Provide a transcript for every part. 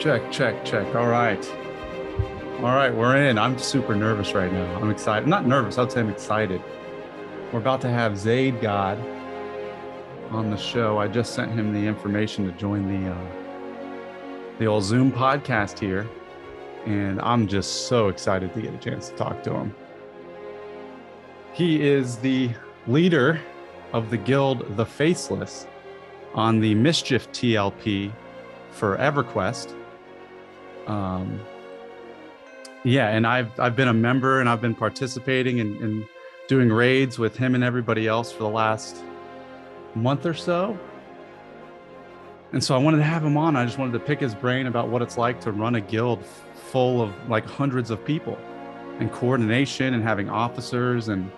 Check, check, check. All right. All right, we're in. I'm super nervous right now. I'm excited. I'm not nervous. I would say I'm excited. We're about to have Zayd God on the show. I just sent him the information to join the old Zoom podcast here. And I'm just so excited to get a chance to talk to him. He is the leader of the guild, the Faceless, on the Mischief TLP for EverQuest. Yeah, and I've been a member and I've been participating and doing raids with him and everybody else for the last month or so. And so I wanted to have him on. I just wanted to pick his brain about what it's like to run a guild full of like hundreds of people and coordination and having officers, and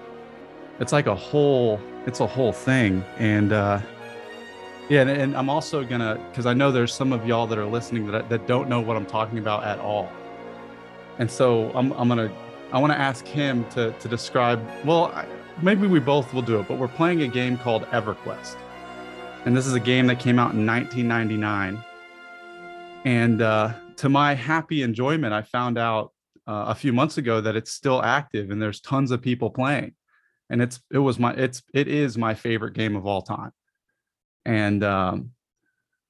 it's like a whole thing. And yeah, and I'm also gonna, because I know there's some of y'all that are listening that don't know what I'm talking about at all. And so I want to ask him to describe, maybe we both will do it, but we're playing a game called EverQuest. And this is a game that came out in 1999. And to my happy enjoyment, I found out a few months ago that it's still active and there's tons of people playing. And it is my favorite game of all time. And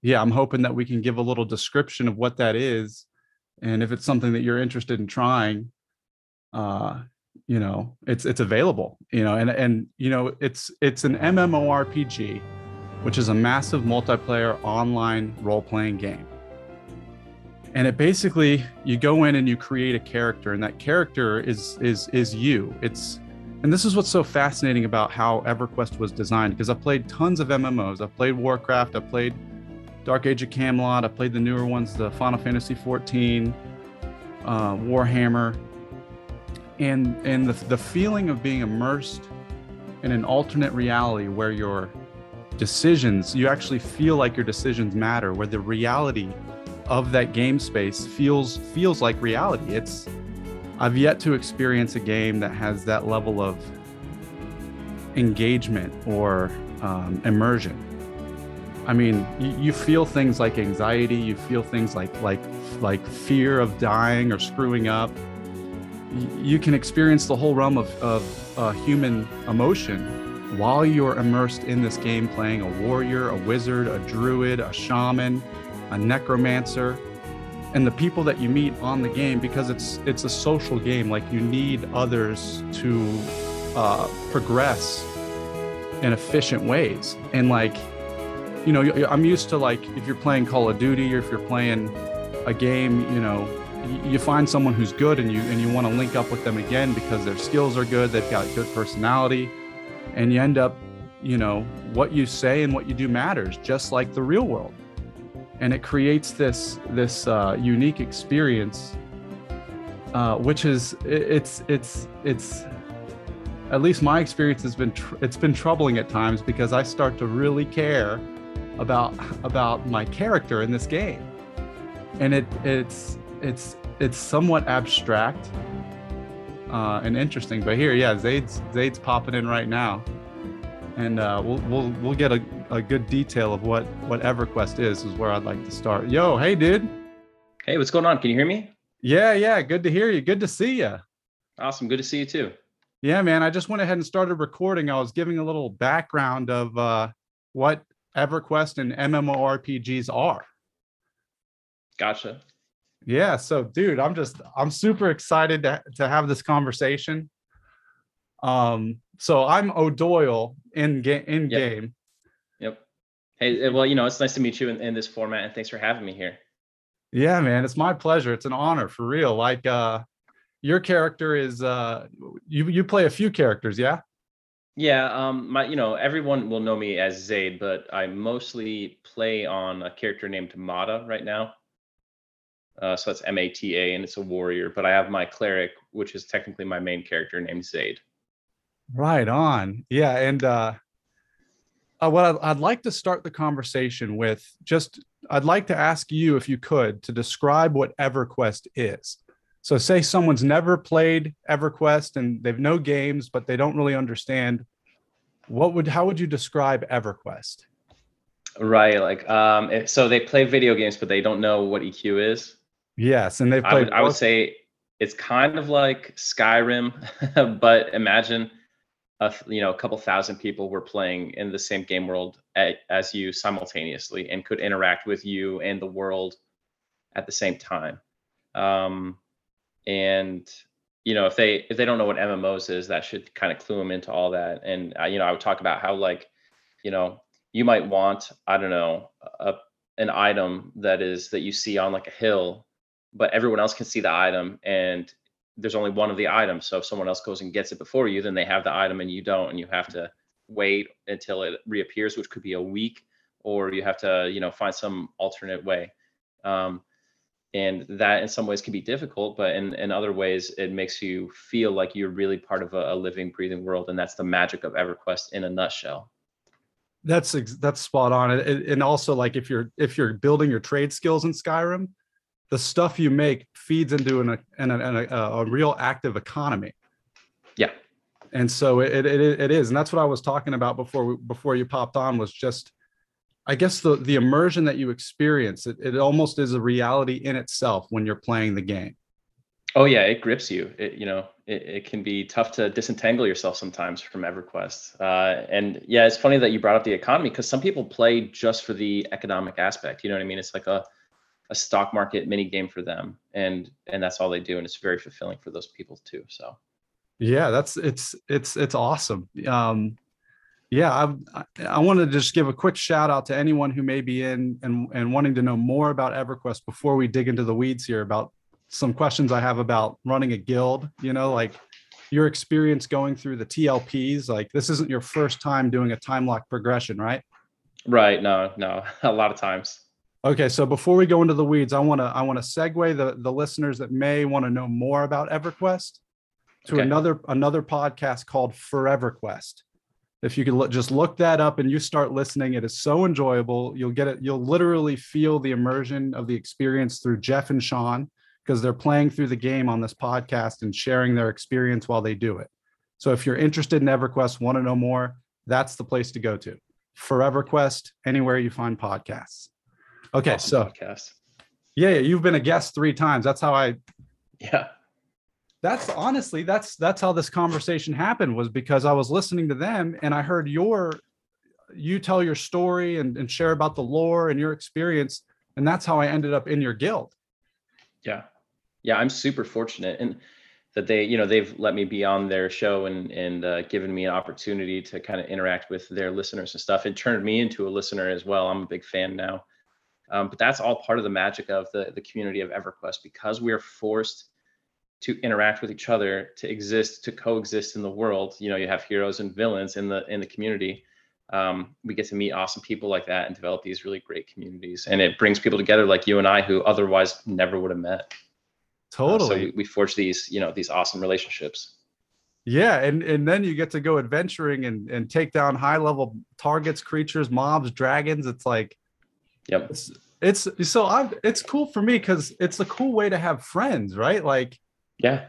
yeah, I'm hoping that we can give a little description of what that is. And if it's something that you're interested in trying, you know, it's available, you know, and you know, it's an MMORPG, which is a massive multiplayer online role-playing game. And it basically, you go in and you create a character, and that character is you. And this is what's so fascinating about how EverQuest was designed, because I've played tons of MMOs. I've played Warcraft, I've played Dark Age of Camelot, I've played the newer ones, the Final Fantasy XIV, Warhammer. And the feeling of being immersed in an alternate reality where you're decisions, you actually feel like your decisions matter, where the reality of that game space feels like reality. I've yet to experience a game that has that level of engagement or immersion. I mean, you feel things like anxiety, you feel things like fear of dying or screwing up. You can experience the whole realm of human emotion while you're immersed in this game, playing a warrior, a wizard, a druid, a shaman, a necromancer, and the people that you meet on the game, because it's a social game. Like, you need others to progress in efficient ways. And like, you know, I'm used to, like, if you're playing Call of Duty or if you're playing a game, you know, you find someone who's good and you want to link up with them again because their skills are good, they've got good personality. And you end up, you know, what you say and what you do matters, just like the real world. And it creates this unique experience, which is, it's at least my experience has been, it's been troubling at times, because I start to really care about my character in this game. And it's somewhat abstract. And interesting, but here, yeah, Zayd's popping in right now, and we'll get a good detail of what EverQuest is where I'd like to start. Yo, hey, dude. Hey, what's going on? Can you hear me? Yeah, good to hear you. Good to see you. Awesome, good to see you too. Yeah, man, I just went ahead and started recording. I was giving a little background of what EverQuest and MMORPGs are. Gotcha. Yeah, so dude, I'm super excited to have this conversation. So I'm O'Doyle in game. Yep. Hey, well, you know, it's nice to meet you in this format, and thanks for having me here. Yeah, man, it's my pleasure. It's an honor, for real. Like, your character is you play a few characters, yeah? Yeah, everyone will know me as Zayd, but I mostly play on a character named Mata right now. So that's M-A-T-A, and it's a warrior. But I have my cleric, which is technically my main character, named Zayd. Right on. Yeah, and what I'd like to start the conversation with, I'd like to ask you, if you could, to describe what EverQuest is. So say someone's never played EverQuest and they've no games, but they don't really understand. How would you describe EverQuest? Right. Like, so they play video games, but they don't know what EQ is. Yes. And they've played. I would say it's kind of like Skyrim, but imagine, a couple thousand people were playing in the same game world as you simultaneously and could interact with you and the world at the same time. If they don't know what MMOs is, that should kind of clue them into all that. And, I would talk about how, you might want, I don't know, an item that you see on like a hill, but everyone else can see the item and there's only one of the items. So if someone else goes and gets it before you, then they have the item and you don't, and you have to wait until it reappears, which could be a week, or you have to, find some alternate way. And that in some ways can be difficult, but in other ways, it makes you feel like you're really part of a living, breathing world. And that's the magic of EverQuest in a nutshell. That's spot on. And also, if you're building your trade skills in Skyrim, the stuff you make feeds into a real active economy. Yeah. And so it is. And that's what I was talking about before you popped on, was just, I guess, the immersion that you experience. It almost is a reality in itself when you're playing the game. Oh yeah, it grips you. It can be tough to disentangle yourself sometimes from EverQuest. And yeah, it's funny that you brought up the economy, because some people play just for the economic aspect. You know what I mean? It's like a stock market mini game for them, and that's all they do, and it's very fulfilling for those people too. So yeah, it's awesome. Yeah, I want to just give a quick shout out to anyone who may be in and wanting to know more about EverQuest before we dig into the weeds here about some questions I have about running a guild, your experience going through the TLPs. Like, this isn't your first time doing a time lock progression, right? Right. No, a lot of times. Okay. So before we go into the weeds, I want to segue the listeners that may want to know more about EverQuest to another podcast called ForeverQuest. If you could just look that up and you start listening, it is so enjoyable. You'll get it. You'll literally feel the immersion of the experience through Jeff and Sean, because they're playing through the game on this podcast and sharing their experience while they do it. So if you're interested in EverQuest, want to know more, that's the place to go to. ForeverQuest, anywhere you find podcasts. Okay, awesome. So podcast. Yeah, you've been a guest 3 times. That's how I. Yeah. That's honestly, that's how this conversation happened, was because I was listening to them and I heard you tell your story and share about the lore and your experience. And that's how I ended up in your guild. Yeah. Yeah. I'm super fortunate in that they've let me be on their show and given me an opportunity to kind of interact with their listeners and stuff. It turned me into a listener as well. I'm a big fan now. But that's all part of the magic of the community of EverQuest, because we're forced to interact with each other, to exist, to coexist in the world. You have heroes and villains in the community. We get to meet awesome people like that and develop these really great communities. And it brings people together like you and I, who otherwise never would have met. Totally. So we forge these awesome relationships. Yeah. And then you get to go adventuring and take down high level targets, creatures, mobs, dragons. It's like, yep. It's cool for me, 'cause it's a cool way to have friends, right? Like, yeah,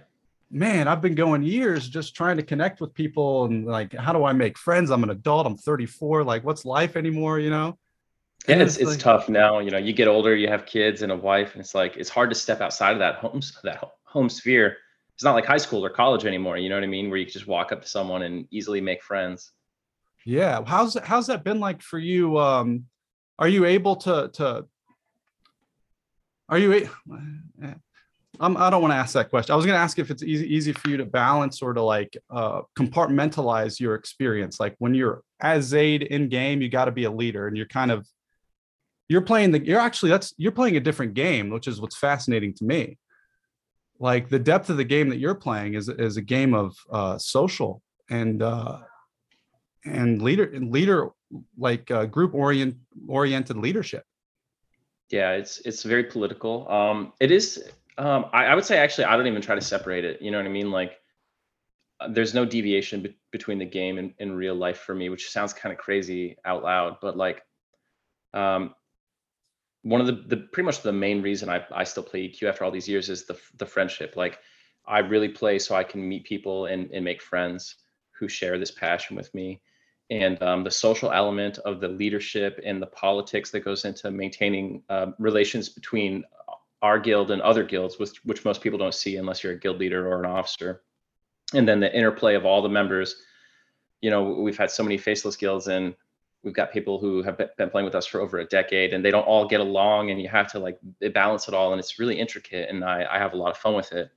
man, I've been going years just trying to connect with people and how do I make friends? I'm an adult. I'm 34. What's life anymore? And it's tough now. You get older, you have kids and a wife, and it's hard to step outside of that home sphere. It's not like high school or college anymore. You know what I mean? Where you can just walk up to someone and easily make friends. Yeah. How's that been like for you? Are you able to? Are you? I don't want to ask that question. I was going to ask if it's easy for you to balance or to compartmentalize your experience. Like, when you're as Zayd in game, you got to be a leader, and you're playing a different game, which is what's fascinating to me. Like, the depth of the game that you're playing is a game of social and leader group oriented leadership. Yeah, it's very political. It is. I would say, actually, I don't even try to separate it. You know what I mean? There's no deviation between the game and real life for me, which sounds kind of crazy out loud. But one of the pretty much the main reason I still play EQ after all these years is the friendship. I really play so I can meet people and make friends who share this passion with me. and the social element of the leadership and the politics that goes into maintaining relations between our guild and other guilds, which most people don't see unless you're a guild leader or an officer. And then the interplay of all the members. You know, we've had so many Faceless guilds, and we've got people who have been playing with us for over a decade, and they don't all get along, and you have to like balance it all. And it's really intricate, and I have a lot of fun with it.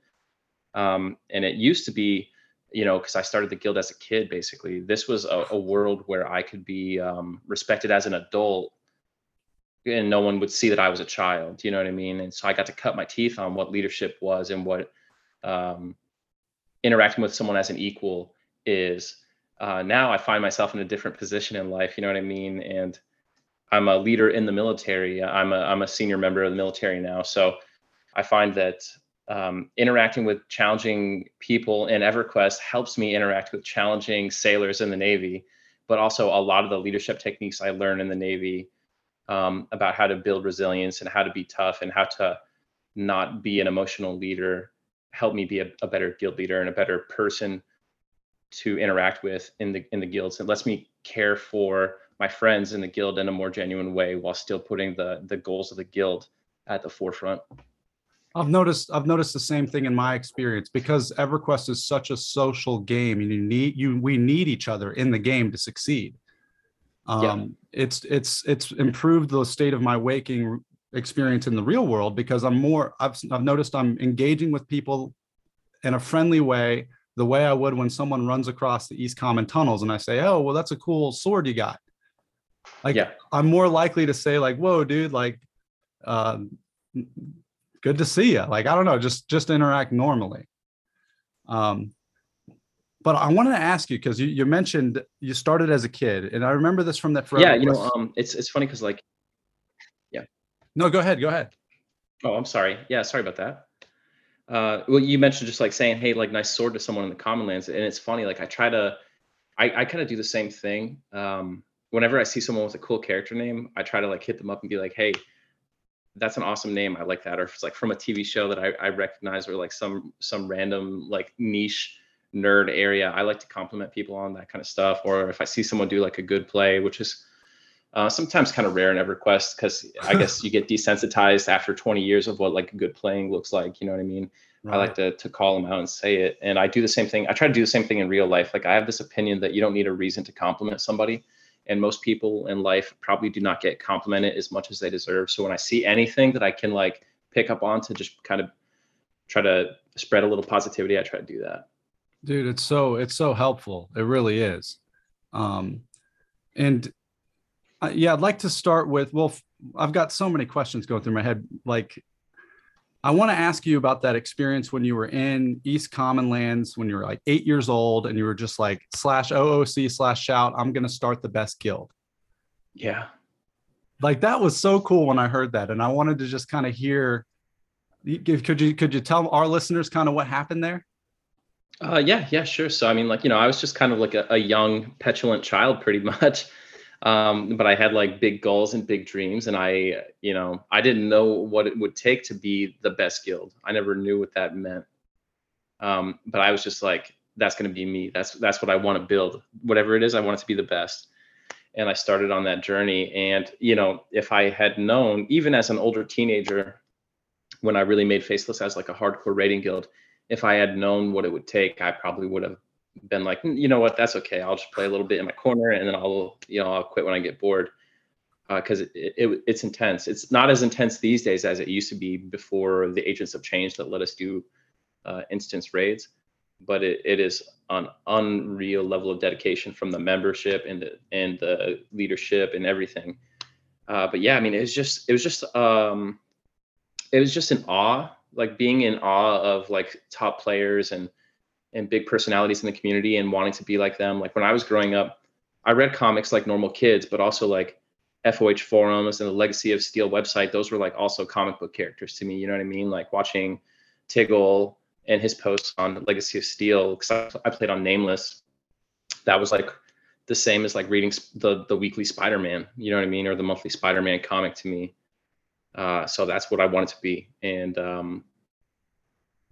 And it used to be, you know, because I started the guild as a kid, basically, this was a world where I could be respected as an adult and no one would see that I was a child, you know what I mean? And so I got to cut my teeth on what leadership was and what interacting with someone as an equal is. Now I find myself in a different position in life, you know what I mean? And I'm a leader in the military. I'm a senior member of the military now. So I find that interacting with challenging people in EverQuest helps me interact with challenging sailors in the Navy, but also a lot of the leadership techniques I learn in the Navy about how to build resilience and how to be tough and how to not be an emotional leader help me be a better guild leader and a better person to interact with in the guilds. It lets me care for my friends in the guild in a more genuine way while still putting the goals of the guild at the forefront. I've noticed the same thing in my experience, because EverQuest is such a social game, and we need each other in the game to succeed. Yeah. It's improved the state of my waking experience in the real world, because I've noticed I'm engaging with people in a friendly way, the way I would when someone runs across the East Common tunnels and I say, "Oh, well, that's a cool sword you got." Like, yeah. I'm more likely to say like, "Whoa, dude, like, good to see you." Like, I don't know, just interact normally. But I wanted to ask you, because you mentioned you started as a kid, and I remember this from that. Yeah, you know, it's funny because like, yeah. No, go ahead. Oh, I'm sorry. Yeah, sorry about that. Well, you mentioned just like saying, "Hey, like, nice sword" to someone in the common lands, and it's funny. Like, I kind of do the same thing. Whenever I see someone with a cool character name, I try to like hit them up and be like, "Hey, that's an awesome name. I like that." Or if it's like from a TV show that I recognize, or like some random like niche nerd area, I like to compliment people on that kind of stuff. Or if I see someone do like a good play, which is sometimes kind of rare in EverQuest, because I guess you get desensitized after 20 years of what like good playing looks like. You know what I mean? Right. I like to call them out and say it. And I do the same thing. I try to do the same thing in real life. Like, I have this opinion that you don't need a reason to compliment somebody. And most people in life probably do not get complimented as much as they deserve. So when I see anything that I can like pick up on to just kind of try to spread a little positivity, I try to do that. Dude, it's so helpful. It really is. Yeah, I'd like to start with, well, I've got so many questions going through my head. Like, I want to ask you about that experience when you were in East Common Lands, when you were like 8 years old, and you were just like /OOC/shout, I'm going to start the best guild. Yeah. Like, that was so cool when I heard that. And I wanted to just kind of hear, could you tell our listeners kind of what happened there? Yeah, sure. So, I mean, like, you know, I was just kind of like a young, petulant child pretty much. But I had like big goals and big dreams, and I didn't know what it would take to be the best guild. I never knew what that meant. But I was just like, that's going to be me. That's what I want to build. Whatever it is, I want it to be the best. And I started on that journey. And, you know, if I had known, even as an older teenager, when I really made Faceless as like a hardcore raiding guild, if I had known what it would take, I probably would have been like, you know what, that's okay. I'll just play a little bit in my corner, and then I'll quit when I get bored, because it's intense. It's not as intense these days as it used to be before the agents of change that let us do instance raids, but it is an unreal level of dedication from the membership and the leadership and everything. But yeah, I mean, it was just an awe, like being in awe of like top players and big personalities in the community and wanting to be like them. Like, when I was growing up, I read comics like normal kids, but also like FOH forums and the Legacy of Steel website. Those were like also comic book characters to me. You know what I mean? Like, watching Tiggle and his posts on Legacy of Steel, because I played on Nameless. That was like the same as like reading the weekly Spider-Man, you know what I mean? Or the monthly Spider-Man comic to me. So that's what I wanted to be. And,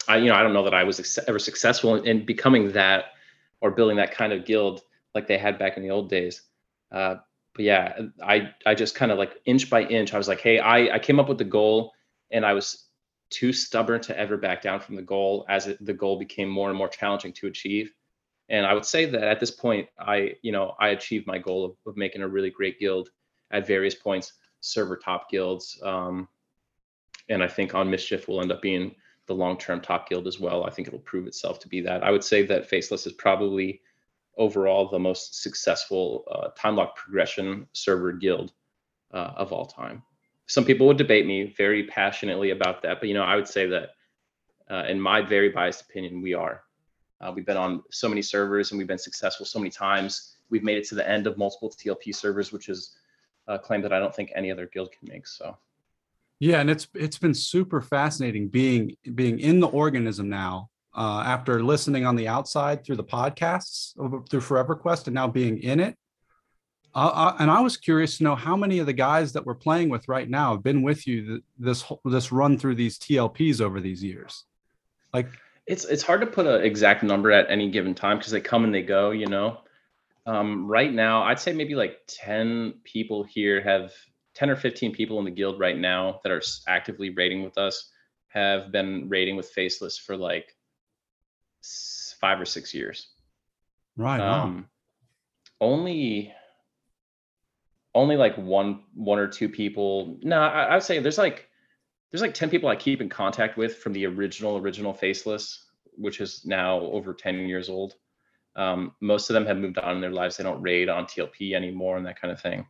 I don't know that I was ever successful in becoming that or building that kind of guild. like they had back in the old days. But yeah, I just kind of like inch by inch, I was like, hey, I came up with the goal and I was too stubborn to ever back down from the goal as the goal became more and more challenging to achieve. And I would say that at this point, I achieved my goal of making a really great guild at various points, server top guilds. And I think On Mischief will end up being the long-term top guild as well. I think it'll prove itself to be that. I would say that Faceless is probably overall the most successful time lock progression server guild of all time. Some people would debate me very passionately about that, but I would say that in my very biased opinion, we are. We've been on so many servers and we've been successful so many times. We've made it to the end of multiple TLP servers, which is a claim that I don't think any other guild can make. So. Yeah, and it's been super fascinating being in the organism now, after listening on the outside through the podcasts, through ForeverQuest, and now being in it. And I was curious to know how many of the guys that we're playing with right now have been with you this run through these TLPs over these years. Like, it's hard to put an exact number at any given time because they come and they go, right now, I'd say maybe like 10 people here have 10 or 15 people in the guild right now that are actively raiding with us have been raiding with Faceless for like 5 or 6 years. Right. Wow. Only like one or two people. No, I would say there's like 10 people I keep in contact with from the original Faceless, which is now over 10 years old. Most of them have moved on in their lives. They don't raid on TLP anymore and that kind of thing.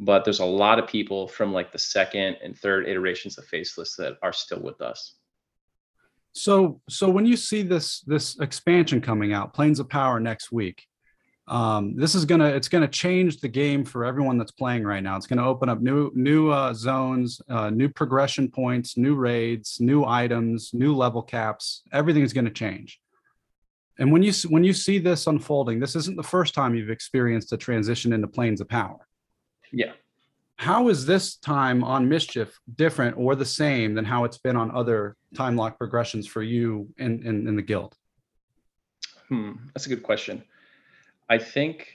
But there's a lot of people from like the second and third iterations of Faceless that are still with us. So when you see this expansion coming out, Planes of Power next week, it's gonna change the game for everyone that's playing right now. It's gonna open up new zones, new progression points, new raids, new items, new level caps. Everything's gonna change. And when you see this unfolding, this isn't the first time you've experienced a transition into Planes of Power. Yeah. How is this time on Mischief different or the same than how it's been on other time lock progressions for you in the guild? That's a good question. I think,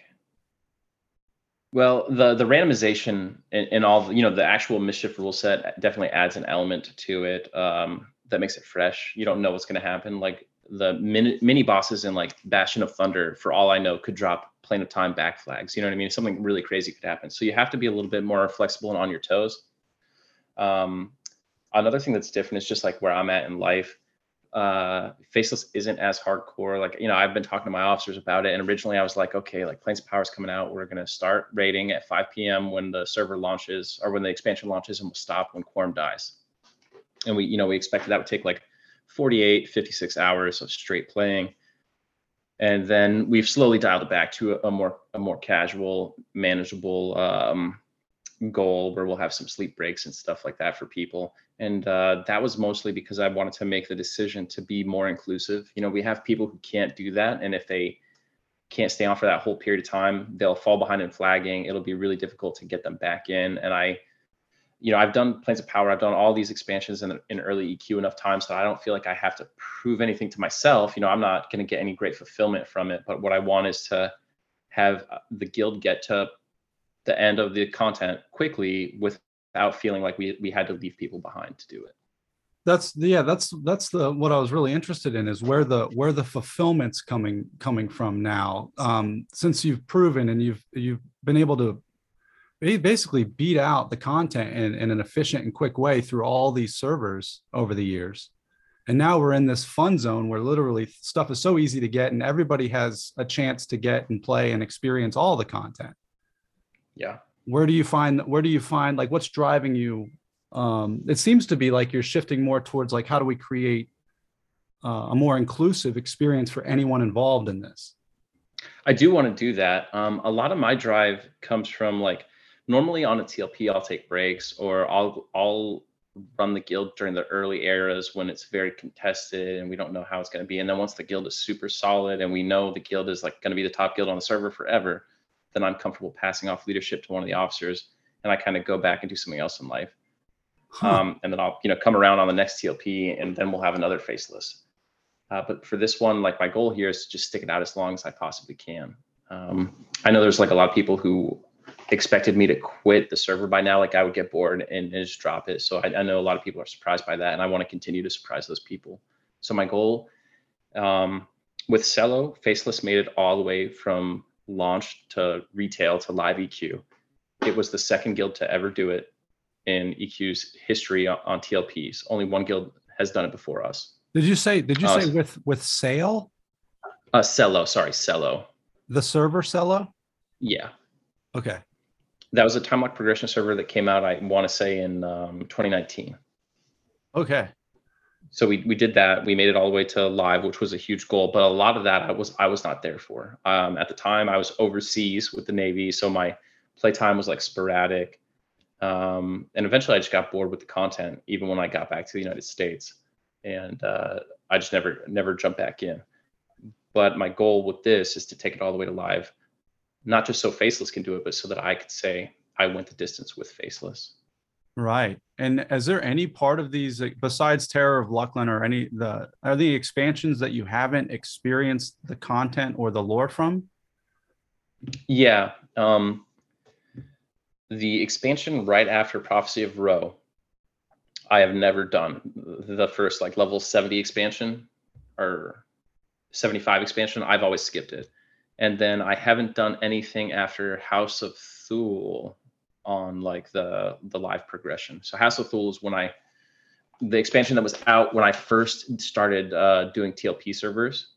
well, the randomization and all, the actual Mischief rule set definitely adds an element to it that makes it fresh. You don't know what's going to happen. Like the mini bosses in like Bastion of Thunder, for all I know, could drop Plane of Time back flags. You know what I mean? Something really crazy could happen. So you have to be a little bit more flexible and on your toes. Another thing that's different is just like where I'm at in life. Faceless isn't as hardcore. Like, I've been talking to my officers about it. And originally I was like, okay, like Planes of Power's coming out. We're going to start raiding at 5 p.m. when the server launches or when the expansion launches, and we'll stop when Quorum dies. And we expected that would take like 48, 56 hours of straight playing. And then we've slowly dialed it back to a more casual, manageable goal where we'll have some sleep breaks and stuff like that for people. And that was mostly because I wanted to make the decision to be more inclusive. We have people who can't do that. And if they can't stay on for that whole period of time, they'll fall behind in flagging. It'll be really difficult to get them back in. And I've done Planes of Power. I've done all these expansions in early EQ enough times that I don't feel like I have to prove anything to myself. I'm not going to get any great fulfillment from it. But what I want is to have the guild get to the end of the content quickly without feeling like we had to leave people behind to do it. That's what I was really interested in, is where the fulfillment's coming from now. Since you've proven and you've been able to basically beat out the content in an efficient and quick way through all these servers over the years. And now we're in this fun zone where literally stuff is so easy to get and everybody has a chance to get and play and experience all the content. Yeah. Where do you find like what's driving you? It seems to be like you're shifting more towards like, how do we create a more inclusive experience for anyone involved in this? I do want to do that. A lot of my drive comes from like, normally on a TLP, I'll take breaks or I'll run the guild during the early eras when it's very contested and we don't know how it's going to be. And then once the guild is super solid and we know the guild is like going to be the top guild on the server forever, then I'm comfortable passing off leadership to one of the officers and I kind of go back and do something else in life. And then I'll come around on the next TLP and then we'll have another Faceless. But for this one, like my goal here is to just stick it out as long as I possibly can. I know there's like a lot of people who expected me to quit the server by now. Like I would get bored and just drop it. So I know a lot of people are surprised by that, and I want to continue to surprise those people. So my goal with Cello, Faceless made it all the way from launch to retail to live EQ. It was the second guild to ever do it in EQ's history on TLPs. Only one guild has done it before us. Did you say with sale? Cello, sorry, Cello. The server Cello? Yeah. Okay. That was a time lock progression server that came out, I want to say, in 2019. Okay. So we did that. We made it all the way to live, which was a huge goal. But a lot of that I was not there for. At the time, I was overseas with the Navy, so my playtime was like sporadic. And eventually, I just got bored with the content, even when I got back to the United States. And I just never jumped back in. But my goal with this is to take it all the way to live, not just so Faceless can do it, but so that I could say I went the distance with Faceless. Right. And is there any part of these, like, besides Terror of Lucklin, or are the expansions that you haven't experienced the content or the lore from? Yeah. The expansion right after Prophecy of Roe, I have never done. The first like level 70 expansion or 75 expansion, I've always skipped it. And then I haven't done anything after House of Thule on like the live progression. So House of Thule is when the expansion that was out when I first started doing TLP servers.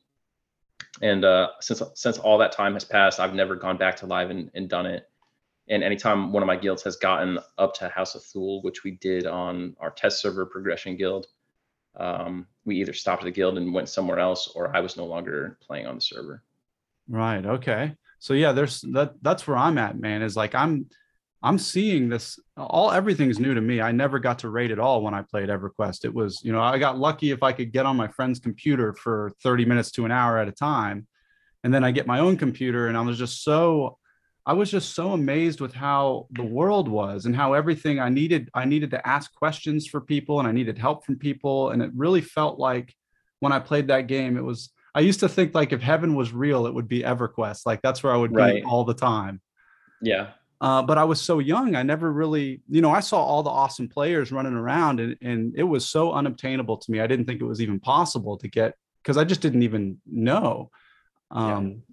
And since all that time has passed, I've never gone back to live and done it. And anytime one of my guilds has gotten up to House of Thule, which we did on our test server progression guild, we either stopped the guild and went somewhere else, or I was no longer playing on the server. Right. Okay. So yeah, that's where I'm at, man, is like, I'm seeing this, everything's new to me. I never got to raid at all when I played EverQuest. It was, you know, I got lucky if I could get on my friend's computer for 30 minutes to an hour at a time. And then I get my own computer, and I was just so amazed with how the world was and how everything I needed to ask questions for people, and I needed help from people. And it really felt like when I played that game, I used to think like if heaven was real, it would be EverQuest. Like that's where I would be all the time. Yeah. But I was so young. I never really, you know, I saw all the awesome players running around, and it was so unobtainable to me. I didn't think it was even possible to get, because I just didn't even know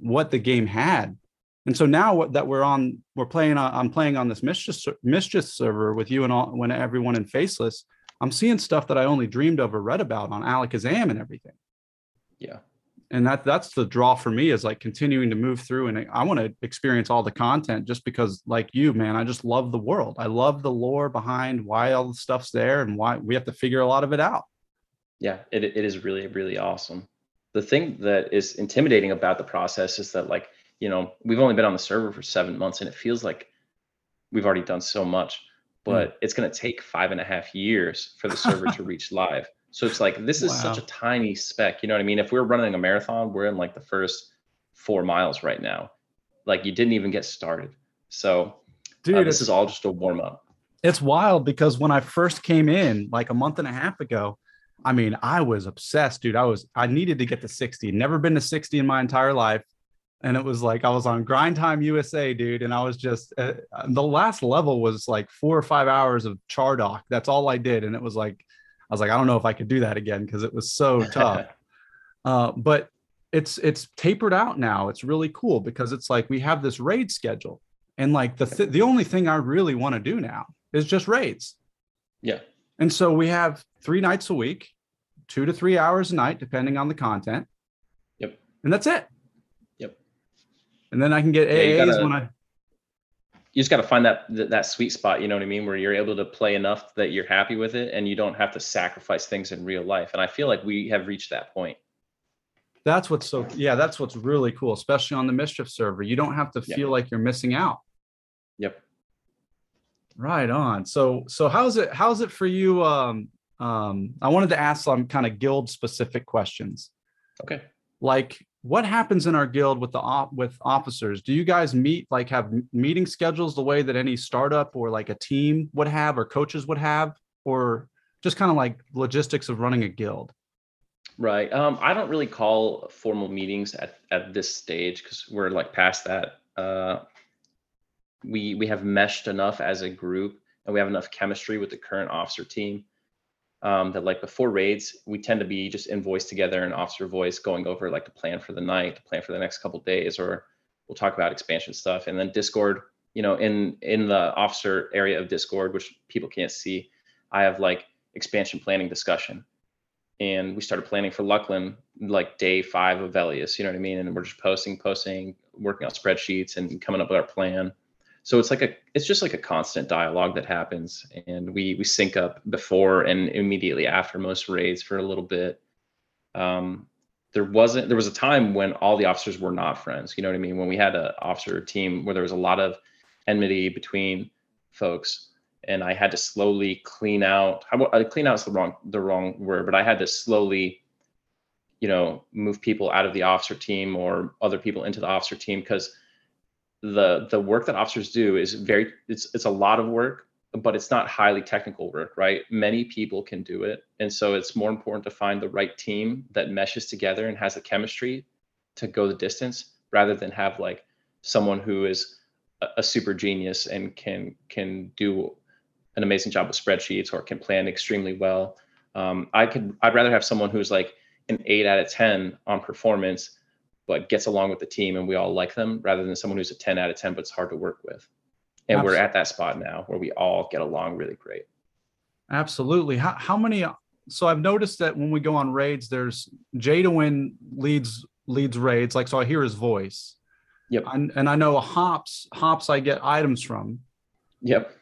what the game had. And so now that I'm playing on this mischief server with you and everyone in Faceless, I'm seeing stuff that I only dreamed of or read about on Alakazam and everything. Yeah. And that's the draw for me, is like continuing to move through, and I want to experience all the content, just because, like you, man, I just love the world. I love the lore behind why all the stuff's there and why we have to figure a lot of it out. Yeah, it is really, really awesome. The thing that is intimidating about the process is that, like, you know, we've only been on the server for 7 months, and it feels like we've already done so much, but it's going to take 5.5 years for the server to reach live. So it's like, this is such a tiny speck. You know what I mean? If we're running a marathon, we're in like the first 4 miles right now. Like, you didn't even get started. So dude, this is all just a warm up. It's wild, because when I first came in like a month and a half ago, I mean, I was obsessed, dude. I needed to get to 60. Never been to 60 in my entire life. And it was like, I was on Grind Time USA, dude. And I was just, the last level was like 4 or 5 hours of Chardock. That's all I did. And it was like, I was like, I don't know if I could do that again, because it was so tough. But it's tapered out now. It's really cool, because it's like, we have this raid schedule. And like the only thing I really want to do now is just raids. Yeah. And so we have 3 nights a week, 2 to 3 hours a night, depending on the content. Yep. And that's it. And then I can get AAs when you just got to find that sweet spot, you know what I mean? Where you're able to play enough that you're happy with it, and you don't have to sacrifice things in real life. And I feel like we have reached that point. That's what's really cool, especially on the Mischief server. You don't have to feel like you're missing out. Yep. Right on. So how's it for you? I wanted to ask some kind of guild specific questions. Okay. Like, what happens in our guild with with officers? Do you guys meet, like, have meeting schedules the way that any startup or like a team would have, or coaches would have, or just kind of like logistics of running a guild? Right. I don't really call formal meetings at this stage because we're like past that. We have meshed enough as a group and we have enough chemistry with the current officer team that like before raids, we tend to be just in voice together and officer voice going over like the plan for the night, the plan for the next couple of days, or we'll talk about expansion stuff. And then Discord, you know, in the officer area of Discord, which people can't see, I have like expansion planning discussion. And we started planning for Luckland like day 5 of Velius, you know what I mean? And we're just posting, working out spreadsheets and coming up with our plan. So it's like it's just like a constant dialogue that happens. And we sync up before and immediately after most raids for a little bit. There was a time when all the officers were not friends, you know what I mean? When we had an officer team where there was a lot of enmity between folks. And I had to slowly clean out. Clean out is the wrong word, but I had to slowly, you know, move people out of the officer team or other people into the officer team because the work that officers do is it's a lot of work, but it's not highly technical work, right? Many people can do it, and so it's more important to find the right team that meshes together and has the chemistry to go the distance, rather than have like someone who is a super genius and can do an amazing job with spreadsheets or can plan extremely well. I'd rather have someone who's like an 8 out of 10 on performance, but gets along with the team and we all like them, rather than someone who's a 10 out of 10 but it's hard to work with. And absolutely, we're at that spot now where we all get along really great. Absolutely. How many? So I've noticed that when we go on raids, there's Jadawin leads raids. Like, so I hear his voice. Yep. And I know Hops I get items from. Yep.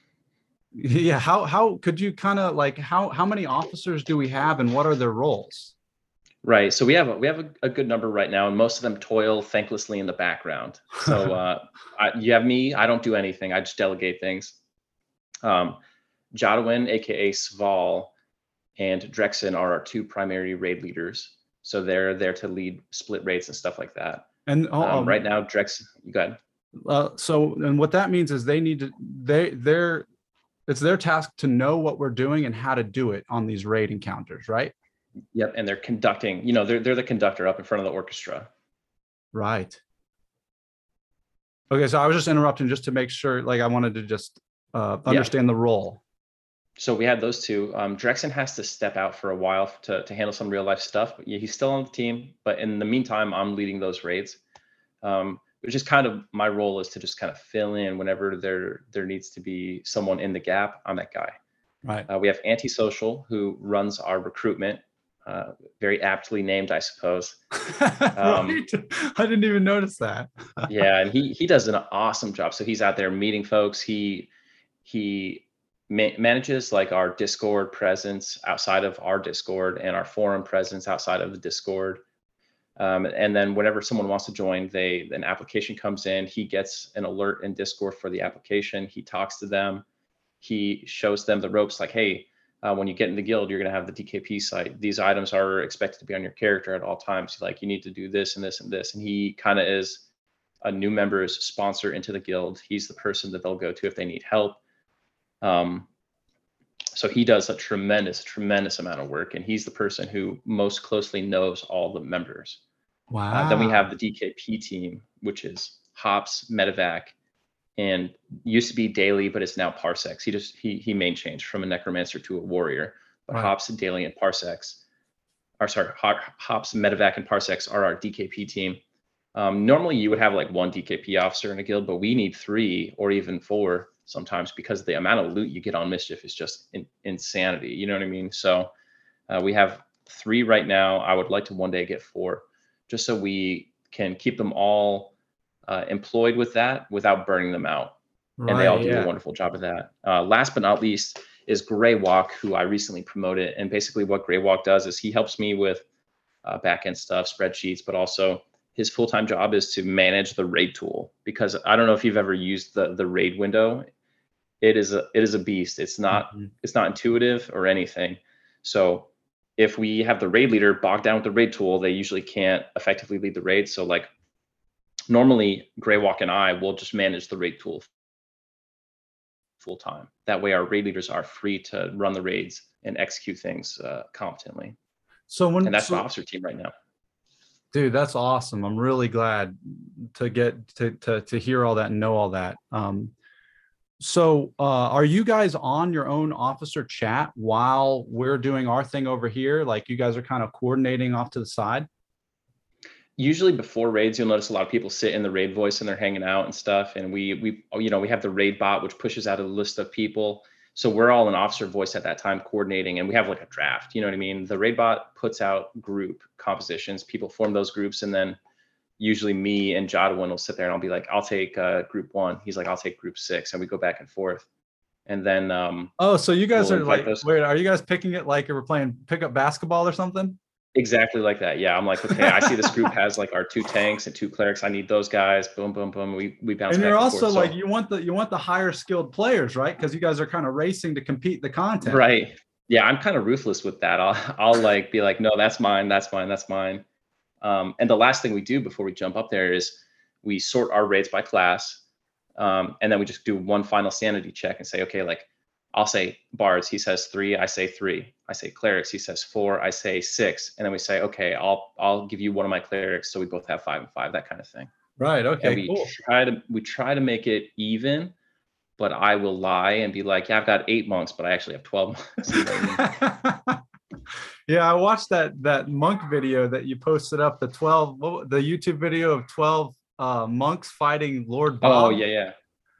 Yeah, how could you kind of like how many officers do we have and what are their roles? Right. So we have a good number right now, and most of them toil thanklessly in the background. So you have me. I don't do anything. I just delegate things. Jadawin, aka Sval, and Drexen are our 2 primary raid leaders. So they're there to lead split raids and stuff like that. And right now, Drex, go ahead. And what that means is they need to, it's their task to know what we're doing and how to do it on these raid encounters, right? Yep. And they're conducting, you know, they're the conductor up in front of the orchestra. Right. Okay. So I was just interrupting just to make sure, like, I wanted to just understand the role. So we had those 2. Drexen has to step out for a while to handle some real life stuff. But yeah, he's still on the team. But in the meantime, I'm leading those raids, which is kind of my role, is to just kind of fill in whenever there needs to be someone in the gap. I'm that guy. Right. We have Antisocial, who runs our recruitment, very aptly named, I suppose. Right? I didn't even notice that. Yeah, and he does an awesome job. So he's out there meeting folks. He manages like our Discord presence outside of our Discord and our forum presence outside of the Discord, and then whenever someone wants to join, an application comes in, he gets an alert in Discord for the application, he talks to them, he shows them the ropes, like, hey, when you get in the guild, you're going to have the DKP site, these items are expected to be on your character at all times, like you need to do this and this and this. And he kind of is a new member's sponsor into the guild. He's the person that they'll go to if they need help. So he does a tremendous amount of work, and he's the person who most closely knows all the members. Wow. Then we have the DKP team, which is Hops, Medivac, and used to be Daily, but it's now Parsecs. He main changed from a necromancer to a warrior, but wow. Hops, Daily, and Parsecs are, sorry, Hops, Medivac, and Parsecs are our DKP team. Normally you would have like 1 DKP officer in a guild, but we need 3 or even 4. Sometimes, because the amount of loot you get on Mischief is just insanity. You know what I mean? So we have 3 right now. I would like to one day get 4, just so we can keep them all employed with that without burning them out. Right, and they all do a wonderful job of that. Last but not least is Greywalk, who I recently promoted. And basically what Greywalk does is he helps me with back-end stuff, spreadsheets, but also his full-time job is to manage the raid tool, because I don't know if you've ever used the raid window. It is a beast. It's not intuitive or anything. So if we have the raid leader bogged down with the raid tool, they usually can't effectively lead the raid. So like normally Greywalk and I will just manage the raid tool full time. That way our raid leaders are free to run the raids and execute things competently. So when, and that's my officer team right now. Dude, that's awesome. I'm really glad to get to hear all that and know all that. So are you guys on your own officer chat while we're doing our thing over here? Like, you guys are kind of coordinating off to the side? Usually before raids, you'll notice a lot of people sit in the raid voice and they're hanging out and stuff. And we have the raid bot, which pushes out a list of people. So we're all in officer voice at that time coordinating, and we have like a draft, you know what I mean? The raid bot puts out group compositions, people form those groups, and then usually me and Jodwin will sit there and I'll be like, I'll take group one. He's like, I'll take group six, and we go back and forth. And then— Oh, so you guys are like, wait, are you guys picking it like we're playing pickup basketball or something? Exactly like that, yeah. I'm like, okay, I see this group has like our two tanks and two clerics. I need those guys. Boom, boom, boom. We bounce. And you're also like, you want the higher skilled players, right? Because you guys are kind of racing to compete the content, right? Yeah, I'm kind of ruthless with that. I'll like be like, no, that's mine, that's mine, that's mine. And the last thing we do before we jump up there is we sort our raids by class, and then we just do one final sanity check and say, okay, like, I'll say bards, he says three, I say three. I say clerics, he says four, I say six. And then we say, okay, I'll give you one of my clerics, so we both have 5 and 5, that kind of thing. Right, okay, and we try to make it even, but I will lie and be like, yeah, I've got 8 monks, but I actually have 12 monks. You know what I mean? Yeah, I watched that monk video that you posted up, the YouTube video of 12 monks fighting Lord Bob. Oh, yeah.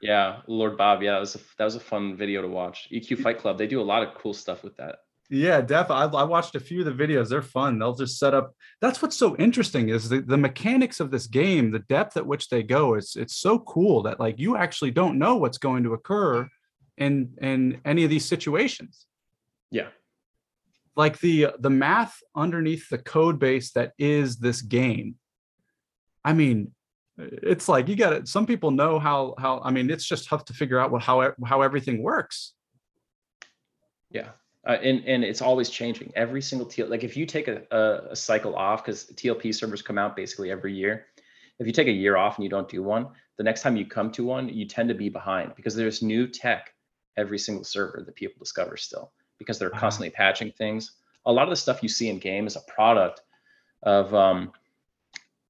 Yeah, Lord Bob. Yeah, that was a fun video to watch. EQ Fight Club. They do a lot of cool stuff with that. Yeah, definitely. I watched a few of the videos. They're fun. They'll just set up. That's what's so interesting is the mechanics of this game, the depth at which they go. It's so cool that like you actually don't know what's going to occur in any of these situations. Yeah. Like the math underneath the code base that is this game. I mean, it's like you got it. Some people know how. I mean, it's just tough to figure out how everything works. Yeah, and it's always changing. Every single TLP. Like if you take a cycle off, because TLP servers come out basically every year. If you take a year off and you don't do one, the next time you come to one, you tend to be behind because there's new tech every single server that people discover still because they're constantly patching things. A lot of the stuff you see in game is a product of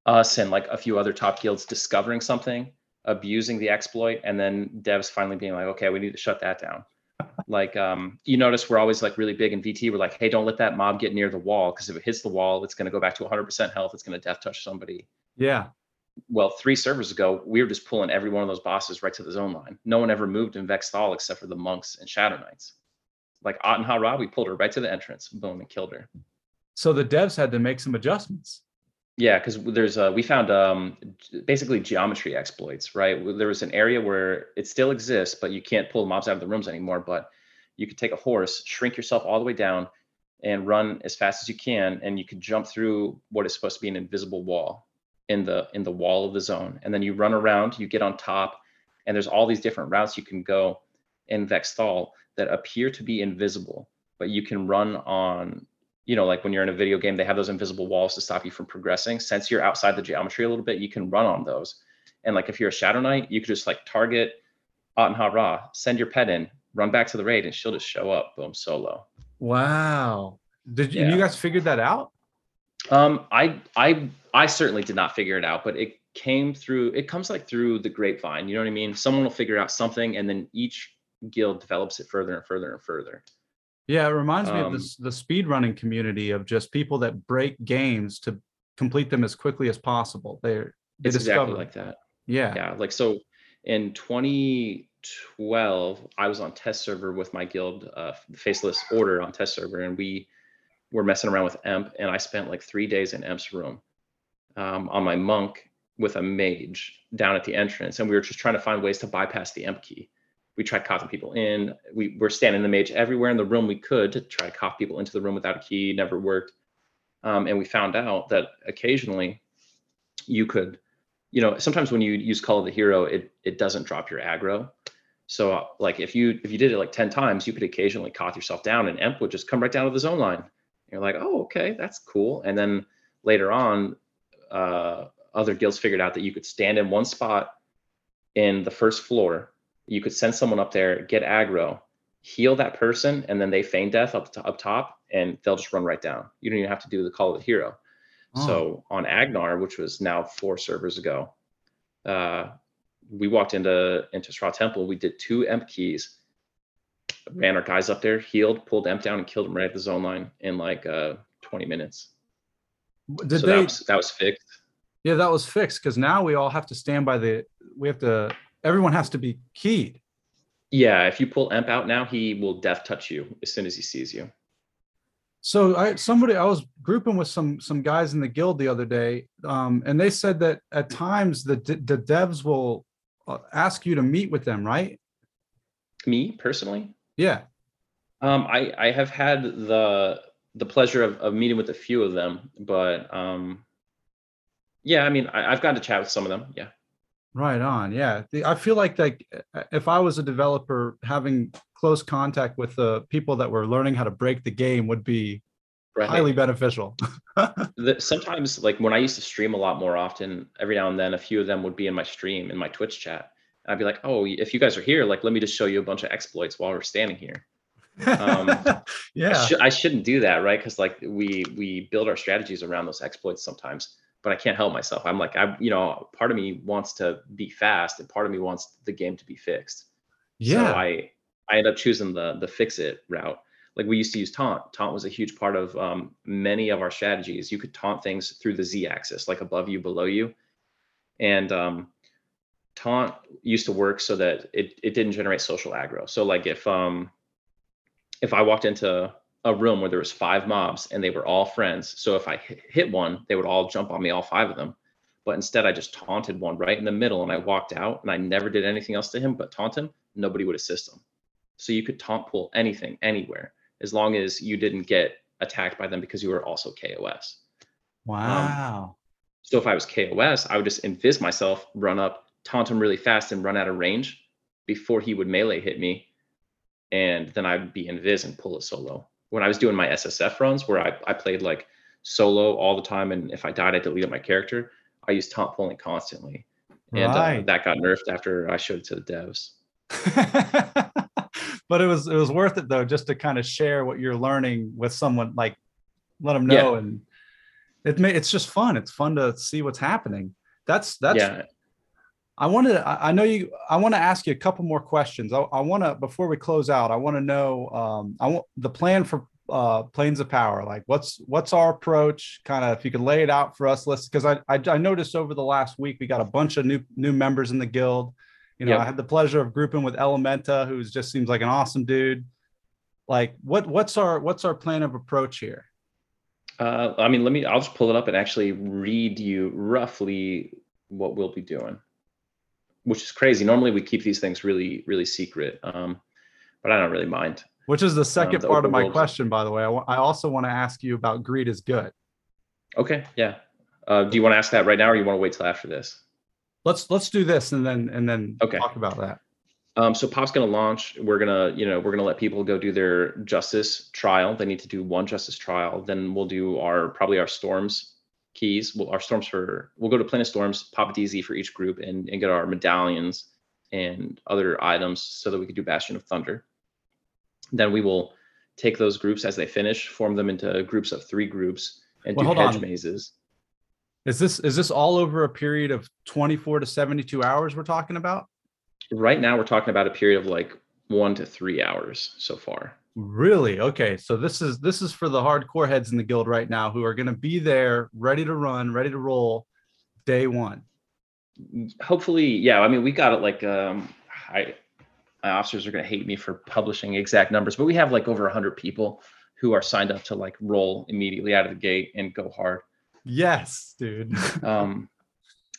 us and like a few other top guilds discovering something, abusing the exploit, and then devs finally being like, okay, we need to shut that down. Like, you notice we're always like really big in VT. We're like, hey, don't let that mob get near the wall, because if it hits the wall, it's going to go back to 100% health. It's going to death touch somebody. Yeah. Well, 3 servers ago, we were just pulling every one of those bosses right to the zone line. No one ever moved in Vex Thal except for the monks and Shadow Knights. Like Aten Ha Ra, we pulled her right to the entrance, boom, and killed her. So the devs had to make some adjustments. Yeah, because we found basically geometry exploits, right? There was an area where it still exists, but you can't pull mobs out of the rooms anymore, but you could take a horse, shrink yourself all the way down, and run as fast as you can, and you could jump through what is supposed to be an invisible wall in the wall of the zone. And then you run around, you get on top, and there's all these different routes you can go in Vex Thal that appear to be invisible, but you can run on. You know, like when you're in a video game, they have those invisible walls to stop you from progressing. Since you're outside the geometry a little bit, you can run on those. And like if you're a Shadow Knight, you could just like target Aten Ha Ra, send your pet in, run back to the raid, and she'll just show up, boom, solo. Wow. You guys figured that out? I certainly did not figure it out, but it comes like through the grapevine, you know what I mean? Someone will figure out something, and then each guild develops it further and further and further. Yeah, it reminds me of the speedrunning community of just people that break games to complete them as quickly as possible. It's exactly like that. Yeah. Yeah. Like, so in 2012, I was on test server with my guild, Faceless Order on test server, and we were messing around with Emp, and I spent like 3 days in Emp's room on my monk with a mage down at the entrance, and we were just trying to find ways to bypass the Emp key. We tried coughing people in. We were standing the mage everywhere in the room we could to try to cough people into the room without a key. Never worked. And we found out that occasionally you could, you know, sometimes when you use Call of the Hero, it doesn't drop your aggro. So like if you did it like 10 times, you could occasionally cough yourself down, and Emp would just come right down to the zone line. And you're like, oh, okay, that's cool. And then later on, other guilds figured out that you could stand in one spot in the first floor. You could send someone up there, get aggro, heal that person, and then they feign death up top, and they'll just run right down. You don't even have to do the Call of the Hero. Oh. So on Agnar, which was now 4 servers ago, we walked into Straw Temple. We did 2 emp keys, ran our guys up there, healed, pulled emp down, and killed them right at the zone line in like 20 minutes. Did so they, that was fixed. Yeah, that was fixed, because now we all have to stand by the, everyone has to be keyed. Yeah, if you pull Emp out now, he will death touch you as soon as he sees you. So I was grouping with some guys in the guild the other day, and they said that at times the devs will ask you to meet with them, right? Me personally? Yeah. I have had the pleasure of meeting with a few of them, but yeah, I mean, I've gotten to chat with some of them, yeah. Right on. Yeah. I feel like if I was a developer, having close contact with the people that were learning how to break the game would be highly beneficial. Sometimes, like when I used to stream a lot more often, every now and then a few of them would be in my stream, in my Twitch chat. And I'd be like, oh, if you guys are here, like, let me just show you a bunch of exploits while we're standing here. Yeah, I shouldn't do that, right? Because like we build our strategies around those exploits sometimes. But I can't help myself. I'm like, you know, part of me wants to be fast and part of me wants the game to be fixed. Yeah. So I end up choosing the fix it route. Like we used to use taunt. Taunt was a huge part of many of our strategies. You could taunt things through the Z axis, like above you, below you. And taunt used to work so that it didn't generate social aggro. So like if I walked into a room where there was 5 mobs and they were all friends, so if I hit one, they would all jump on me, all 5 of them. But instead I just taunted one right in the middle and I walked out and I never did anything else to him but taunt him. Nobody would assist him. So you could taunt pull anything, anywhere, as long as you didn't get attacked by them because you were also KOS. Wow. So if I was KOS, I would just invis myself, run up, taunt him really fast and run out of range before he would melee hit me. And then I'd be invis and pull a solo. When I was doing my SSF runs where I played like solo all the time, and if I died, I deleted my character, I used taunt pulling constantly. And that got nerfed after I showed it to the devs. But it was worth it though, just to kind of share what you're learning with someone, like let them know. Yeah. And it's just fun. It's fun to see what's happening. That's yeah. I want to ask you a couple more questions. I want to, before we close out, I want to know, the plan for Planes of Power. Like what's our approach, kind of, if you could lay it out for us, because I noticed over the last week, we got a bunch of new members in the guild. You know, yep. I had the pleasure of grouping with Elementa, who just seems like an awesome dude. Like what's our plan of approach here? I mean, I'll just pull it up and actually read you roughly what we'll be doing. Which is crazy. Normally we keep these things really, really secret, but I don't really mind. Which is the second part of my question, by the way. I also want to ask you about Greed is Good. Okay, yeah. Do you want to ask that right now, or you want to wait till after this? Let's do this and then okay. Talk about that. So Pop's going to launch. We're gonna let people go do their justice trial. They need to do 1 justice trial. Then we'll do probably our storms. Keys. We'll go to Planet Storms, pop a DZ for each group, and get our medallions and other items so that we could do Bastion of Thunder. Then we will take those groups as they finish, form them into groups of 3 groups, and do hedge mazes. Is this all over a period of 24 to 72 hours we're talking about? Right now we're talking about a period of like 1 to 3 hours so far. Really? Okay. So this is for the hardcore heads in the guild right now who are going to be there, ready to run, ready to roll day 1. Hopefully. Yeah. I mean, we got it like, my officers are going to hate me for publishing exact numbers, but we have like over 100 people who are signed up to like roll immediately out of the gate and go hard. Yes, dude.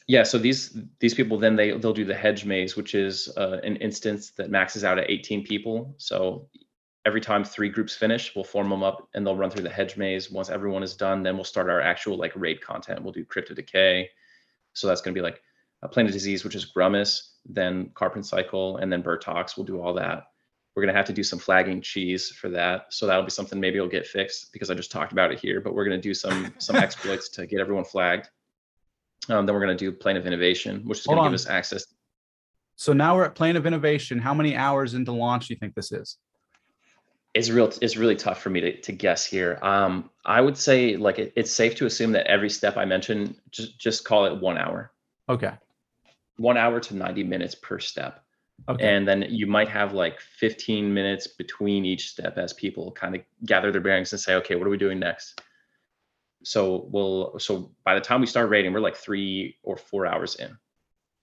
Yeah. So these people, then they'll do the hedge maze, which is an instance that maxes out at 18 people. So every time 3 groups finish, we'll form them up and they'll run through the hedge maze. Once everyone is done, then we'll start our actual like raid content. We'll do Crypto Decay. So that's going to be like a Planet Disease, which is Grummus, then Carpen Cycle, and then Bertox. We'll do all that. We're going to have to do some flagging cheese for that. So that'll be something maybe will get fixed because I just talked about it here, but we're going to do some exploits to get everyone flagged. Then we're going to do Plane of Innovation, which is going to give us access. So now we're at Plane of Innovation. How many hours into launch do you think this is? is really tough for me to guess here. I would say like it's safe to assume that every step I mention, just call it 1 hour. Okay. 1 hour to 90 minutes per step. Okay. And then you might have like 15 minutes between each step as people kind of gather their bearings and say, okay, what are we doing next? So so by the time we start raiding, we're like 3 or 4 hours in.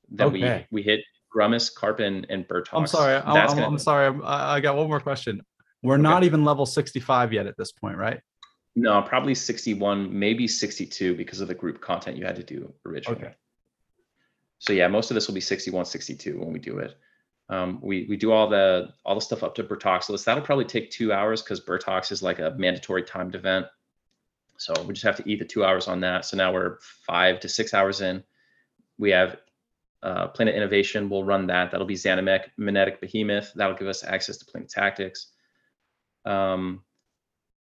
Then okay. we hit Grummus, Karpin, and Bertox. I'm sorry. I'm sorry. I got one more question. We're okay. Not even level 65 yet at this point, right? No, probably 61, maybe 62 because of the group content you had to do originally. Okay. So yeah, most of this will be 61, 62 when we do it. We do all the stuff up to Bertox list. That'll probably take 2 hours because Bertox is like a mandatory timed event. So we just have to eat the 2 hours on that. So now we're 5 to 6 hours in. We have Planet Innovation. We'll run that. That'll be Xanamek, Mimetic Behemoth. That'll give us access to Planet Tactics.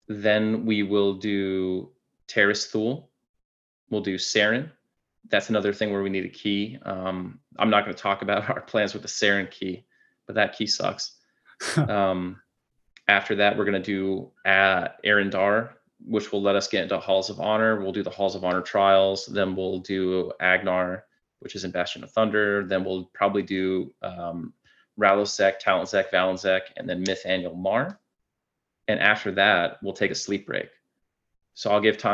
Then we will do Terrace Thule. We'll do Saren. That's another thing where we need a key. I'm not going to talk about our plans with the Saren key, but that key sucks. After that, we're going to do Erendar, which will let us get into Halls of Honor. We'll do the Halls of Honor trials. Then we'll do Agnar, which is in Bastion of Thunder. Then we'll probably do Rallosec, Talonsec, Valensec, and then Mythaniel Mar. And after that, we'll take a sleep break. So I'll give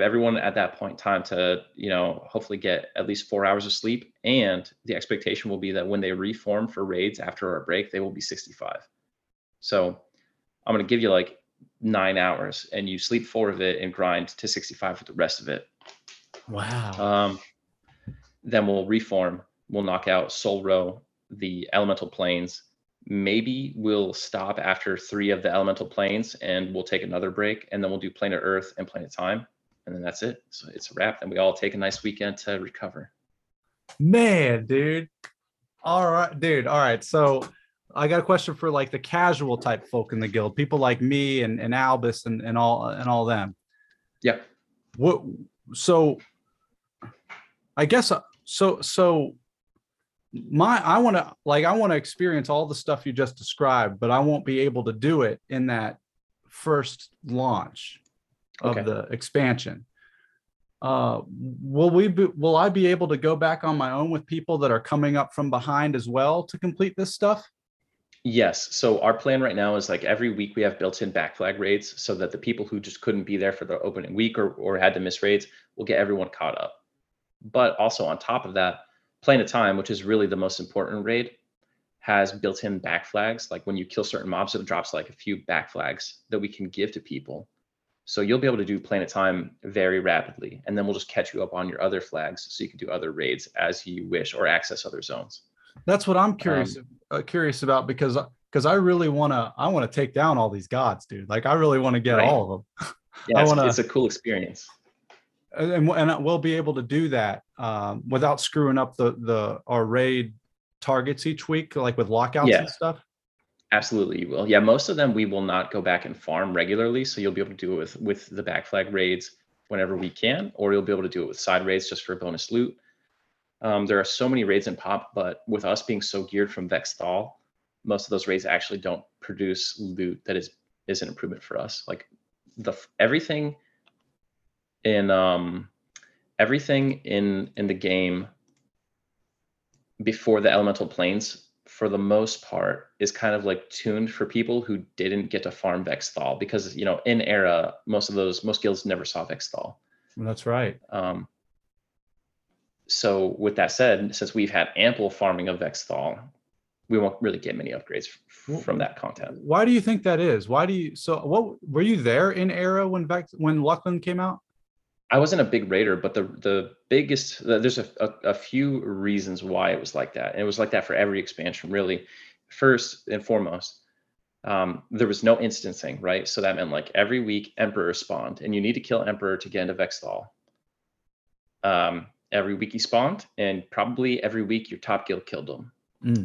everyone at that point time to, hopefully get at least 4 hours of sleep. And the expectation will be that when they reform for raids after our break, they will be 65. So I'm going to give you like 9 hours and you sleep 4 of it and grind to 65 for the rest of it. Wow. Then we'll reform. We'll knock out Solro, the elemental planes. Maybe we'll stop after 3 of the elemental planes and we'll take another break, and then we'll do Planet Earth and Planet Time, and then that's it. So it's a wrap, and we all take a nice weekend to recover. Man, dude. All right, dude. All right. So I got a question for like the casual type folk in the guild, people like me and Albus and all them. Yeah. I want to experience all the stuff you just described, but I won't be able to do it in that first launch of the expansion. Will I be able to go back on my own with people that are coming up from behind as well to complete this stuff? Yes. So our plan right now is like every week we have built-in back flag raids so that the people who just couldn't be there for the opening week or had to miss raids will get everyone caught up. But also on top of that, Planet Time, which is really the most important raid, has built-in back flags. Like when you kill certain mobs, it drops like a few back flags that we can give to people. So you'll be able to do Planet Time very rapidly, and then we'll just catch you up on your other flags so you can do other raids as you wish or access other zones. That's what I'm curious about because I want to take down all these gods, dude. Like I really want to get all of them. Yeah, it's a cool experience. And we'll be able to do that without screwing up our raid targets each week, like with lockouts and stuff. Absolutely, you will. Yeah, most of them we will not go back and farm regularly, so you'll be able to do it with the back flag raids whenever we can, or you'll be able to do it with side raids just for bonus loot. There are so many raids in Pop, but with us being so geared from Vex Thal, most of those raids actually don't produce loot that is an improvement for us. Like everything. Everything in the game before the elemental planes, for the most part, is kind of like tuned for people who didn't get to farm Vex Thal because in era most guilds never saw Vex Thal. That's right. So with that said, since we've had ample farming of Vex Thal, we won't really get many upgrades from that content. Why do you think that is? Were you there in era when Luckland came out? I wasn't a big raider, but there's a few reasons why it was like that. And it was like that for every expansion, really. First and foremost, there was no instancing, right? So that meant like every week Emperor spawned, and you need to kill Emperor to get into Vex Thal. Every week he spawned, and probably every week your top guild killed him.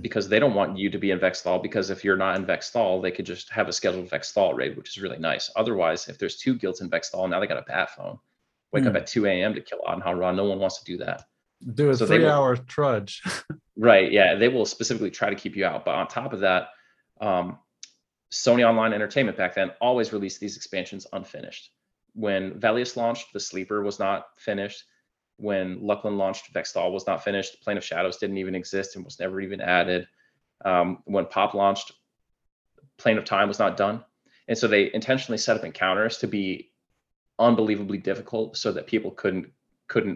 Because they don't want you to be in Vex Thal, because if you're not in Vex Thal, they could just have a scheduled Vex Thal raid, which is really nice. Otherwise, if there's 2 guilds in Vex Thal, now they got a bat phone. Wake up at 2 a.m. to kill Aten Ha Ra. No one wants to do that. Do a 3-hour trudge. Right, yeah. They will specifically try to keep you out. But on top of that, Sony Online Entertainment back then always released these expansions unfinished. When Velius launched, The Sleeper was not finished. When Lachlan launched, Vex Thal was not finished. Plane of Shadows didn't even exist and was never even added. When Pop launched, Plane of Time was not done. And so they intentionally set up encounters to be unbelievably difficult so that people couldn't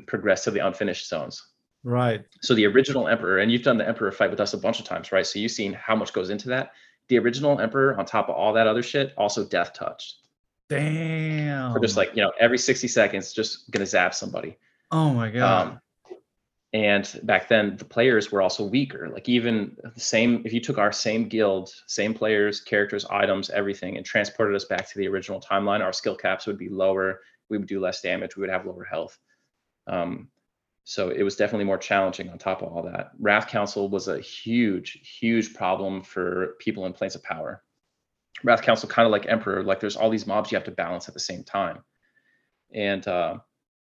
progress to the unfinished zones. Right. So the original Emperor, and you've done the Emperor fight with us a bunch of times, right? So you've seen how much goes into that. The original Emperor, on top of all that other shit, also death touched. Damn. Or just like, you know, every 60 seconds, just gonna zap somebody. Oh my God. And back then the players were also weaker. Like even the same, if you took our same guild, same players, characters, items, everything, and transported us back to the original timeline, our skill caps would be lower. We would do less damage. We would have lower health. So it was definitely more challenging on top of all that. Wrath Council was a huge, huge problem for people in Planes of Power. Wrath Council, kind of like Emperor, like there's all these mobs you have to balance at the same time. And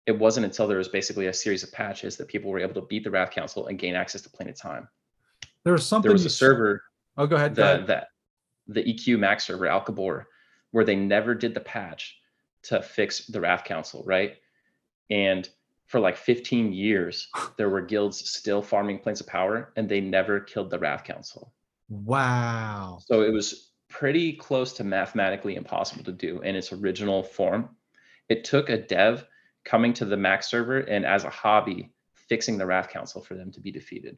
it wasn't until there was basically a series of patches that people were able to beat the Wrath Council and gain access to Plane of Time. There was a server. Oh, go ahead. The EQ Max server, Al-Kabor, where they never did the patch to fix the Wrath Council, right? And for like 15 years, there were guilds still farming Planes of Power, and they never killed the Wrath Council. Wow. So it was pretty close to mathematically impossible to do in its original form. It took a dev coming to the Max server and as a hobby, fixing the Wrath Council for them to be defeated.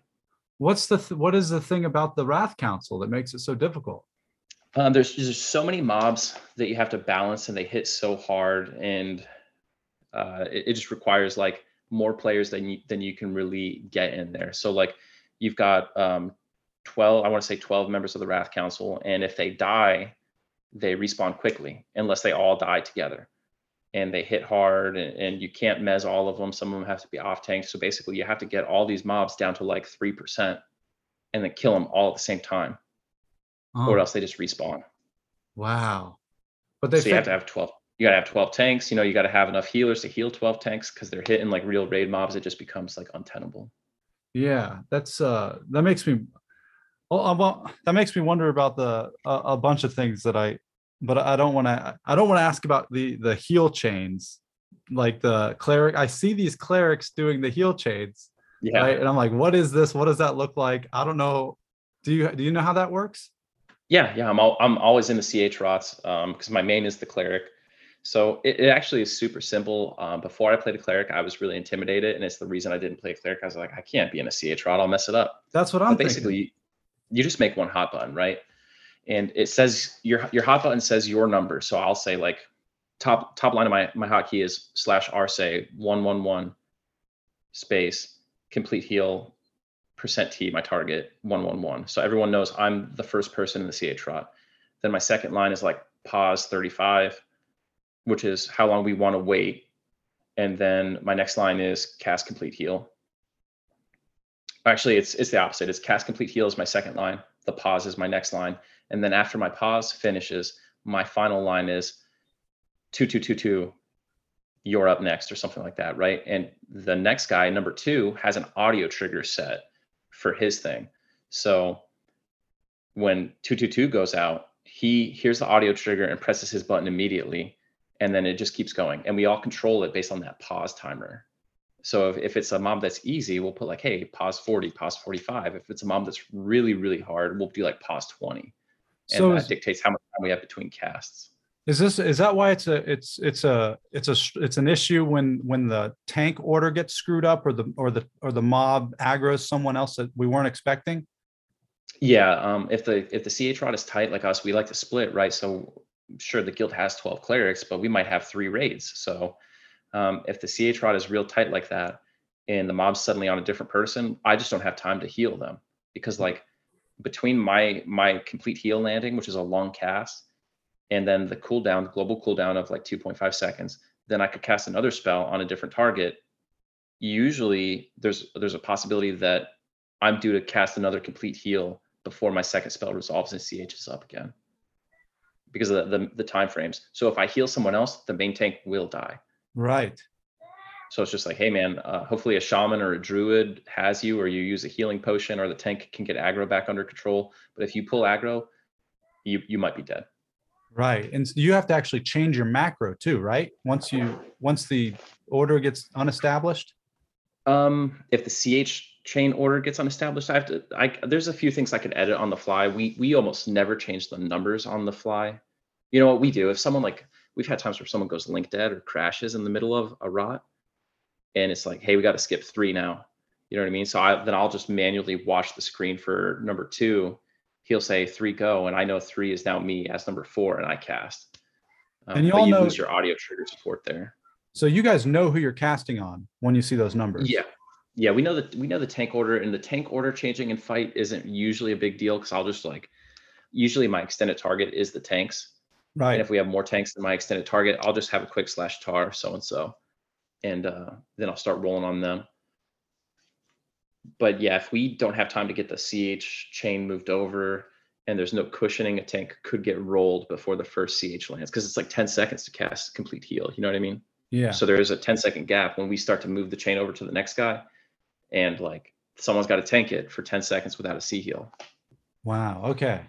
What is the thing about the Wrath Council that makes it so difficult? There's so many mobs that you have to balance, and they hit so hard, and it just requires like more players than you can really get in there. So like you've got 12 members of the Wrath Council, and if they die, they respawn quickly unless they all die together, and they hit hard, and you can't mez all of them. Some of them have to be off tank. So basically you have to get all these mobs down to like 3% and then kill them all at the same time, or else they just respawn. Wow. But they you gotta have 12 tanks, you know, you gotta have enough healers to heal 12 tanks because they're hitting like real raid mobs. It just becomes like untenable. Yeah, that makes me wonder about a bunch of things that I don't want to ask about the heal chains, like the cleric. I see these clerics doing the heal chains, yeah. Right? And I'm like, what is this? What does that look like? I don't know. Do you know how that works? Yeah. I'm always in the CH rots because my main is the cleric. So it actually is super simple. Before I played a cleric, I was really intimidated, and it's the reason I didn't play a cleric. I was like, I can't be in a CH rod. I'll mess it up. That's what I'm thinking. Basically, you just make one hot button, right? And it says your hot button says your number. So I'll say like top line of my hotkey is /R say 111 space complete heal %T my target 111. So everyone knows I'm the first person in the CH rot. Then my second line is like pause 35. Which is how long we want to wait. And then my next line is cast complete heal. Actually, it's the opposite. It's cast complete heal is my second line. The pause is my next line. And then after my pause finishes, my final line is 2222, you're up next, or something like that, right? And the next guy, number two, has an audio trigger set for his thing. So when 222 goes out, he hears the audio trigger and presses his button immediately. And then it just keeps going. And we all control it based on that pause timer. So if it's a mob that's easy, we'll put like, hey, pause 40, pause 45. If it's a mob that's really, really hard, we'll do like pause 20. And so that dictates how much time we have between casts. Is that why it's an issue when the tank order gets screwed up or the mob aggros someone else that we weren't expecting? Yeah. If the CH rod is tight like us, we like to split, right? So sure, the guild has 12 clerics, but we might have 3 raids. So if the CH rod is real tight like that and the mob's suddenly on a different person, I just don't have time to heal them, because like between my complete heal landing, which is a long cast, and then the cooldown, the global cooldown of like 2.5 seconds, then I could cast another spell on a different target. Usually there's a possibility that I'm due to cast another complete heal before my second spell resolves and CH is up again, because of the time frames. So if I heal someone else, the main tank will die. Right. So it's just like, hey man, hopefully a shaman or a druid has you, or you use a healing potion, or the tank can get aggro back under control. But if you pull aggro, you might be dead. Right, and you have to actually change your macro too, right? Once the order gets unestablished. If the CH chain order gets unestablished, I have to. There's a few things I could edit on the fly. We almost never change the numbers on the fly. You know what we do? If someone we've had times where someone goes link dead or crashes in the middle of a rot, and it's like, hey, we got to skip 3 now. You know what I mean? So I'll just manually watch the screen for number 2. He'll say 3 go, and I know 3 is now me as number 4, and I cast. And you lose your audio trigger support there. So you guys know who you're casting on when you see those numbers. Yeah, yeah, we know the tank order, and the tank order changing in fight isn't usually a big deal because I'll just usually my extended target is the tanks. Right. And if we have more tanks than my extended target, I'll just have a quick slash tar so and so, and then I'll start rolling on them. But yeah, if we don't have time to get the CH chain moved over and there's no cushioning, a tank could get rolled before the first CH lands because it's 10 seconds to cast complete heal. You know what I mean? Yeah. So there is a 10-second gap when we start to move the chain over to the next guy, and someone's got to tank it for 10 seconds without a C heal. Wow. Okay.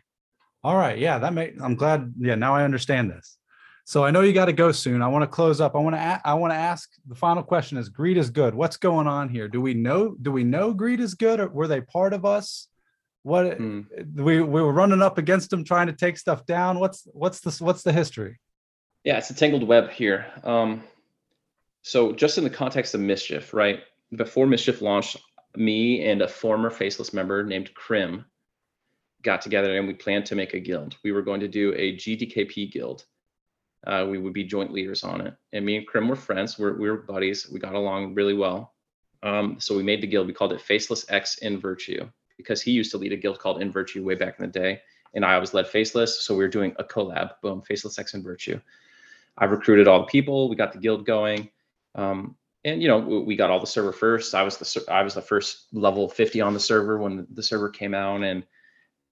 All right. Yeah. I'm glad. Yeah. Now I understand this. So I know you got to go soon. I want to close up. I want to ask the final question: is greed is good? What's going on here? Do we know greed is good, or were they part of us? We were running up against them, trying to take stuff down. What's the history? Yeah, it's a tangled web here. So just in the context of Mischief, right? Before Mischief launched, me and a former Faceless member named Krim got together and we planned to make a guild. We were going to do a GDKP guild. We would be joint leaders on it. And me and Krim were friends. We were buddies. We got along really well. So we made the guild. We called it Faceless X In Virtue because he used to lead a guild called In Virtue way back in the day. And I always led Faceless. So we were doing a collab. Boom, Faceless X In Virtue. I recruited all the people. We got the guild going. And we got all the server first. I was the first level 50 on the server when the server came out, and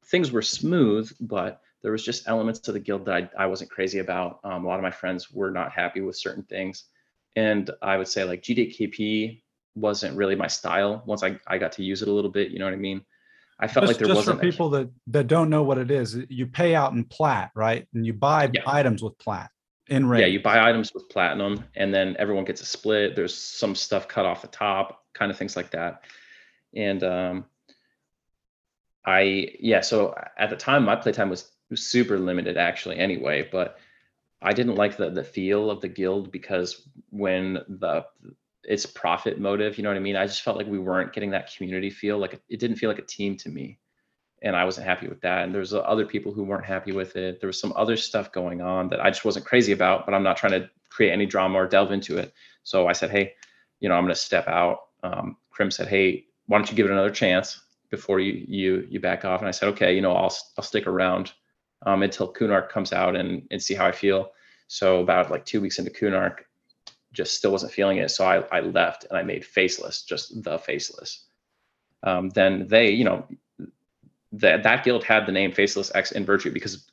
things were smooth, but there was just elements to the guild that I wasn't crazy about. A lot of my friends were not happy with certain things. And I would say GDKP wasn't really my style. Once I got to use it a little bit, you know what I mean? I felt like there wasn't. Just for people that don't know what it is, you pay out in plat, right? And you buy items with plat. Yeah, you buy items with platinum, and then everyone gets a split. There's some stuff cut off the top, kind of things like that. And so at the time, my playtime was super limited, actually, anyway. But I didn't like the feel of the guild because when it's profit motive, you know what I mean? I just felt like we weren't getting that community feel. It didn't feel like a team to me. And I wasn't happy with that. And there's other people who weren't happy with it. There was some other stuff going on that I just wasn't crazy about, but I'm not trying to create any drama or delve into it. So I said, hey, I'm going to step out. Krim said, hey, why don't you give it another chance before you back off? And I said, okay, I'll stick around until Kunark comes out and see how I feel. So about 2 weeks into Kunark, just still wasn't feeling it. So I left and I made Faceless, just the Faceless. Then they, that guild had the name Faceless X In Virtue because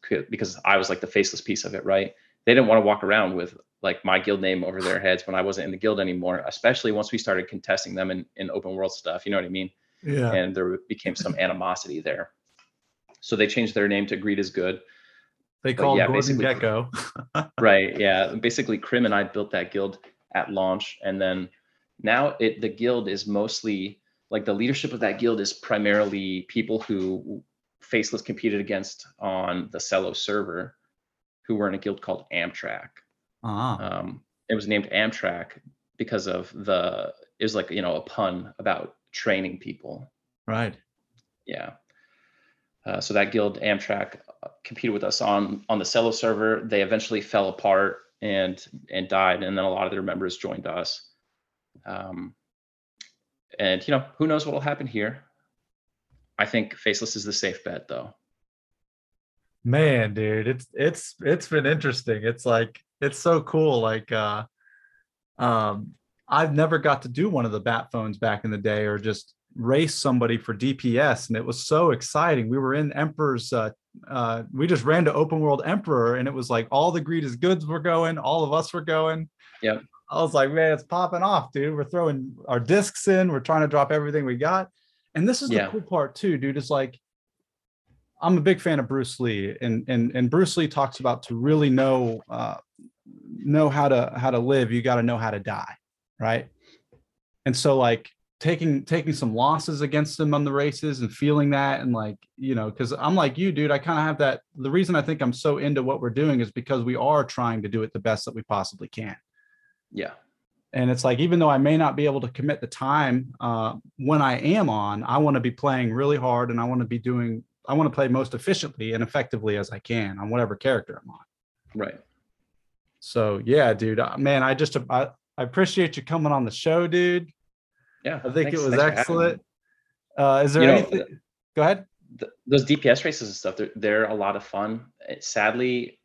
I was the faceless piece of it, right? They didn't want to walk around with my guild name over their heads when I wasn't in the guild anymore, especially once we started contesting them in open world stuff, you know what I mean? Yeah. And there became some animosity there. So they changed their name to Greed Is Good. They called Gordon Gecko. Right, yeah. Basically, Krim and I built that guild at launch, and then now the guild is mostly... the leadership of that guild is primarily people who Faceless competed against on the Cello server who were in a guild called Amtrak. It was named Amtrak because of a pun about training people. Right. Yeah. So that guild Amtrak competed with us on the Cello server. They eventually fell apart and died. And then a lot of their members joined us. And who knows what will happen here. I think Faceless is the safe bet, though. Man, dude, it's been interesting. It's so cool. I've never got to do one of the bat phones back in the day, or just race somebody for DPS, and it was so exciting. We were in Emperor's. We just ran to Open World Emperor, and it was all the Greed Is Goods were going, all of us were going. Yep. I was like, man, it's popping off, dude. We're throwing our discs in. We're trying to drop everything we got. And this is the cool part too, dude. It's I'm a big fan of Bruce Lee, and Bruce Lee talks about, to really know how to live, you got to know how to die, right? And so like taking some losses against him on the races and feeling that, and like, you know, because I'm like you, dude, I kind of have that. The reason I think I'm so into what we're doing is because we are trying to do it the best that we possibly can. Yeah. And it's like, even though I may not be able to commit the time when I am on, I want to be playing really hard, and I want to play most efficiently and effectively as I can on whatever character I'm on. Right. So, yeah, dude, man, I appreciate you coming on the show, dude. Yeah. I think it was excellent. Is there anything? Go ahead. Those DPS races and stuff, they're a lot of fun. Sadly,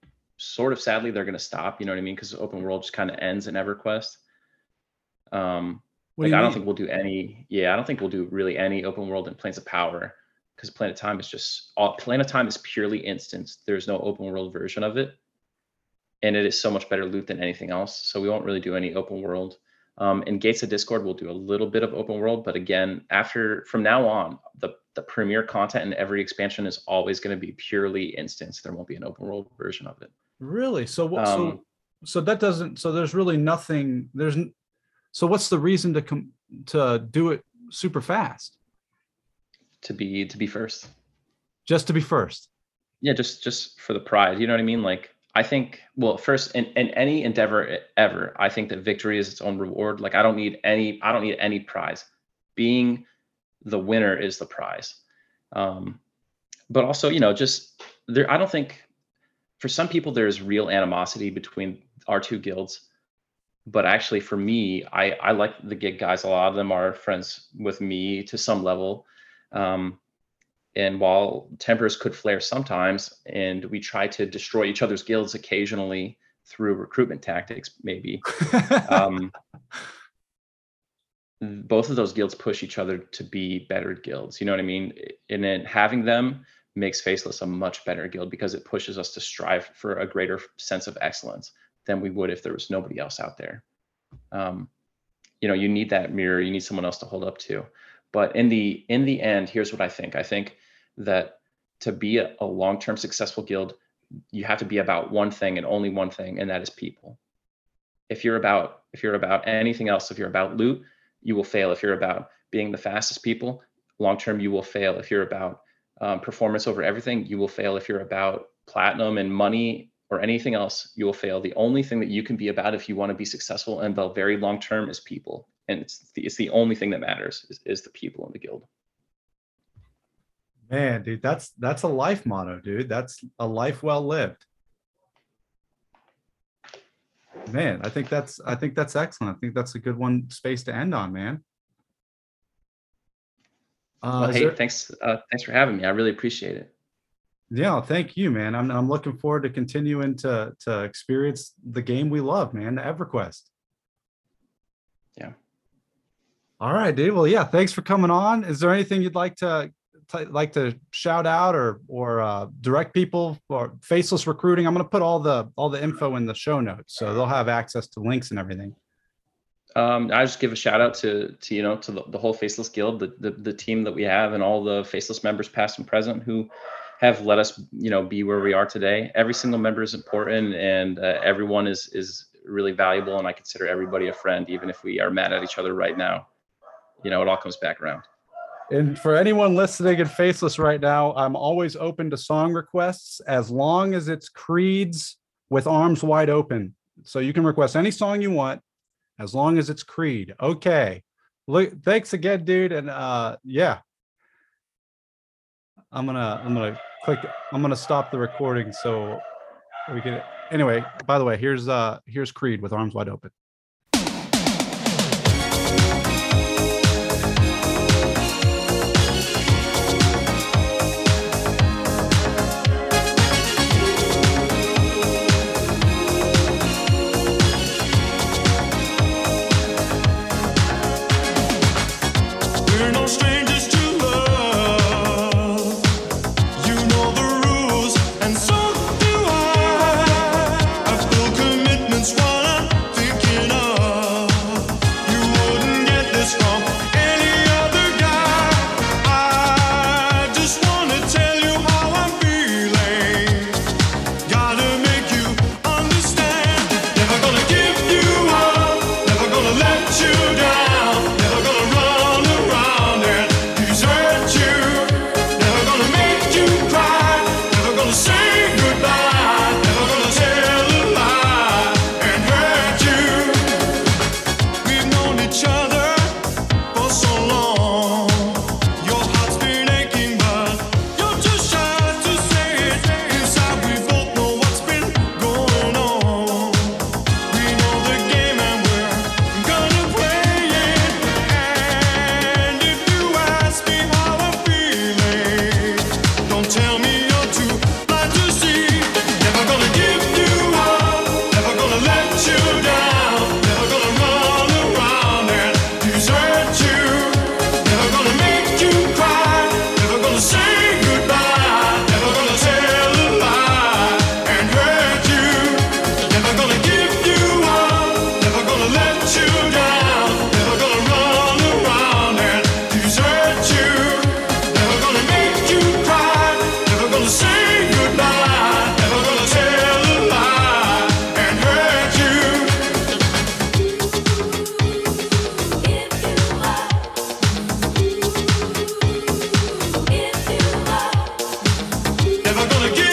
they're going to stop. You know what I mean? Because open world just kind of ends in EverQuest. I don't think we'll do really any open world in Planes of Power, because Plane of Time is purely instance. There's no open world version of it, and it is so much better loot than anything else. So we won't really do any open world. In Gates of Discord, we'll do a little bit of open world, but again, from now on, the premier content in every expansion is always going to be purely instance. There won't be an open world version of it. Really? So what's the reason to do it super fast? To be first. Just to be first. Yeah, just for the pride. You know what I mean? Like, I think, well, first in any endeavor ever, I think that victory is its own reward. Like, I don't need any prize. Being the winner is the prize. But also, you know, just there. I don't think, for some people, there's real animosity between our two guilds. But actually, for me, I like the gig guys. A lot of them are friends with me to some level. And while tempers could flare sometimes, and we try to destroy each other's guilds occasionally through recruitment tactics, maybe, both of those guilds push each other to be better guilds. You know what I mean? And then having them makes Faceless a much better guild, because it pushes us to strive for a greater sense of excellence than we would if there was nobody else out there. You know, you need that mirror, you need someone else to hold up to. But in the end, here's what I think. I think that to be a long-term successful guild, you have to be about one thing and only one thing, and that is people. If you're about anything else, if you're about loot, you will fail. If you're about being the fastest people, long-term, you will fail. If you're about performance over everything, you will fail. If you're about platinum and money or anything else, you will fail. The only thing that you can be about if you want to be successful and the very long term is people. And it's the only thing that matters is the people in the guild. Man, dude, that's a life motto, dude. That's a life well lived. Man, I think that's excellent. I think that's a good one space to end on, man. Thanks for having me. I really appreciate it. Yeah, thank you, man. I'm looking forward to continuing to experience the game we love, man, the EverQuest. Yeah. All right, dude. Well, yeah, thanks for coming on. Is there anything you'd like to shout out or direct people for Faceless Recruiting? I'm going to put all the info in the show notes, so they'll have access to links and everything. I just give a shout out to the whole Faceless Guild, the team that we have, and all the Faceless members past and present who have let us, you know, be where we are today. Every single member is important, and everyone is really valuable. And I consider everybody a friend, even if we are mad at each other right now. You know, it all comes back around. And for anyone listening in Faceless right now, I'm always open to song requests, as long as it's Creed's With Arms Wide Open. So you can request any song you want, as long as it's Creed. Okay. Look, thanks again, dude. And yeah. I'm gonna stop the recording so we can. Anyway, by the way, here's Creed With Arms Wide Open. Thinking never gonna give.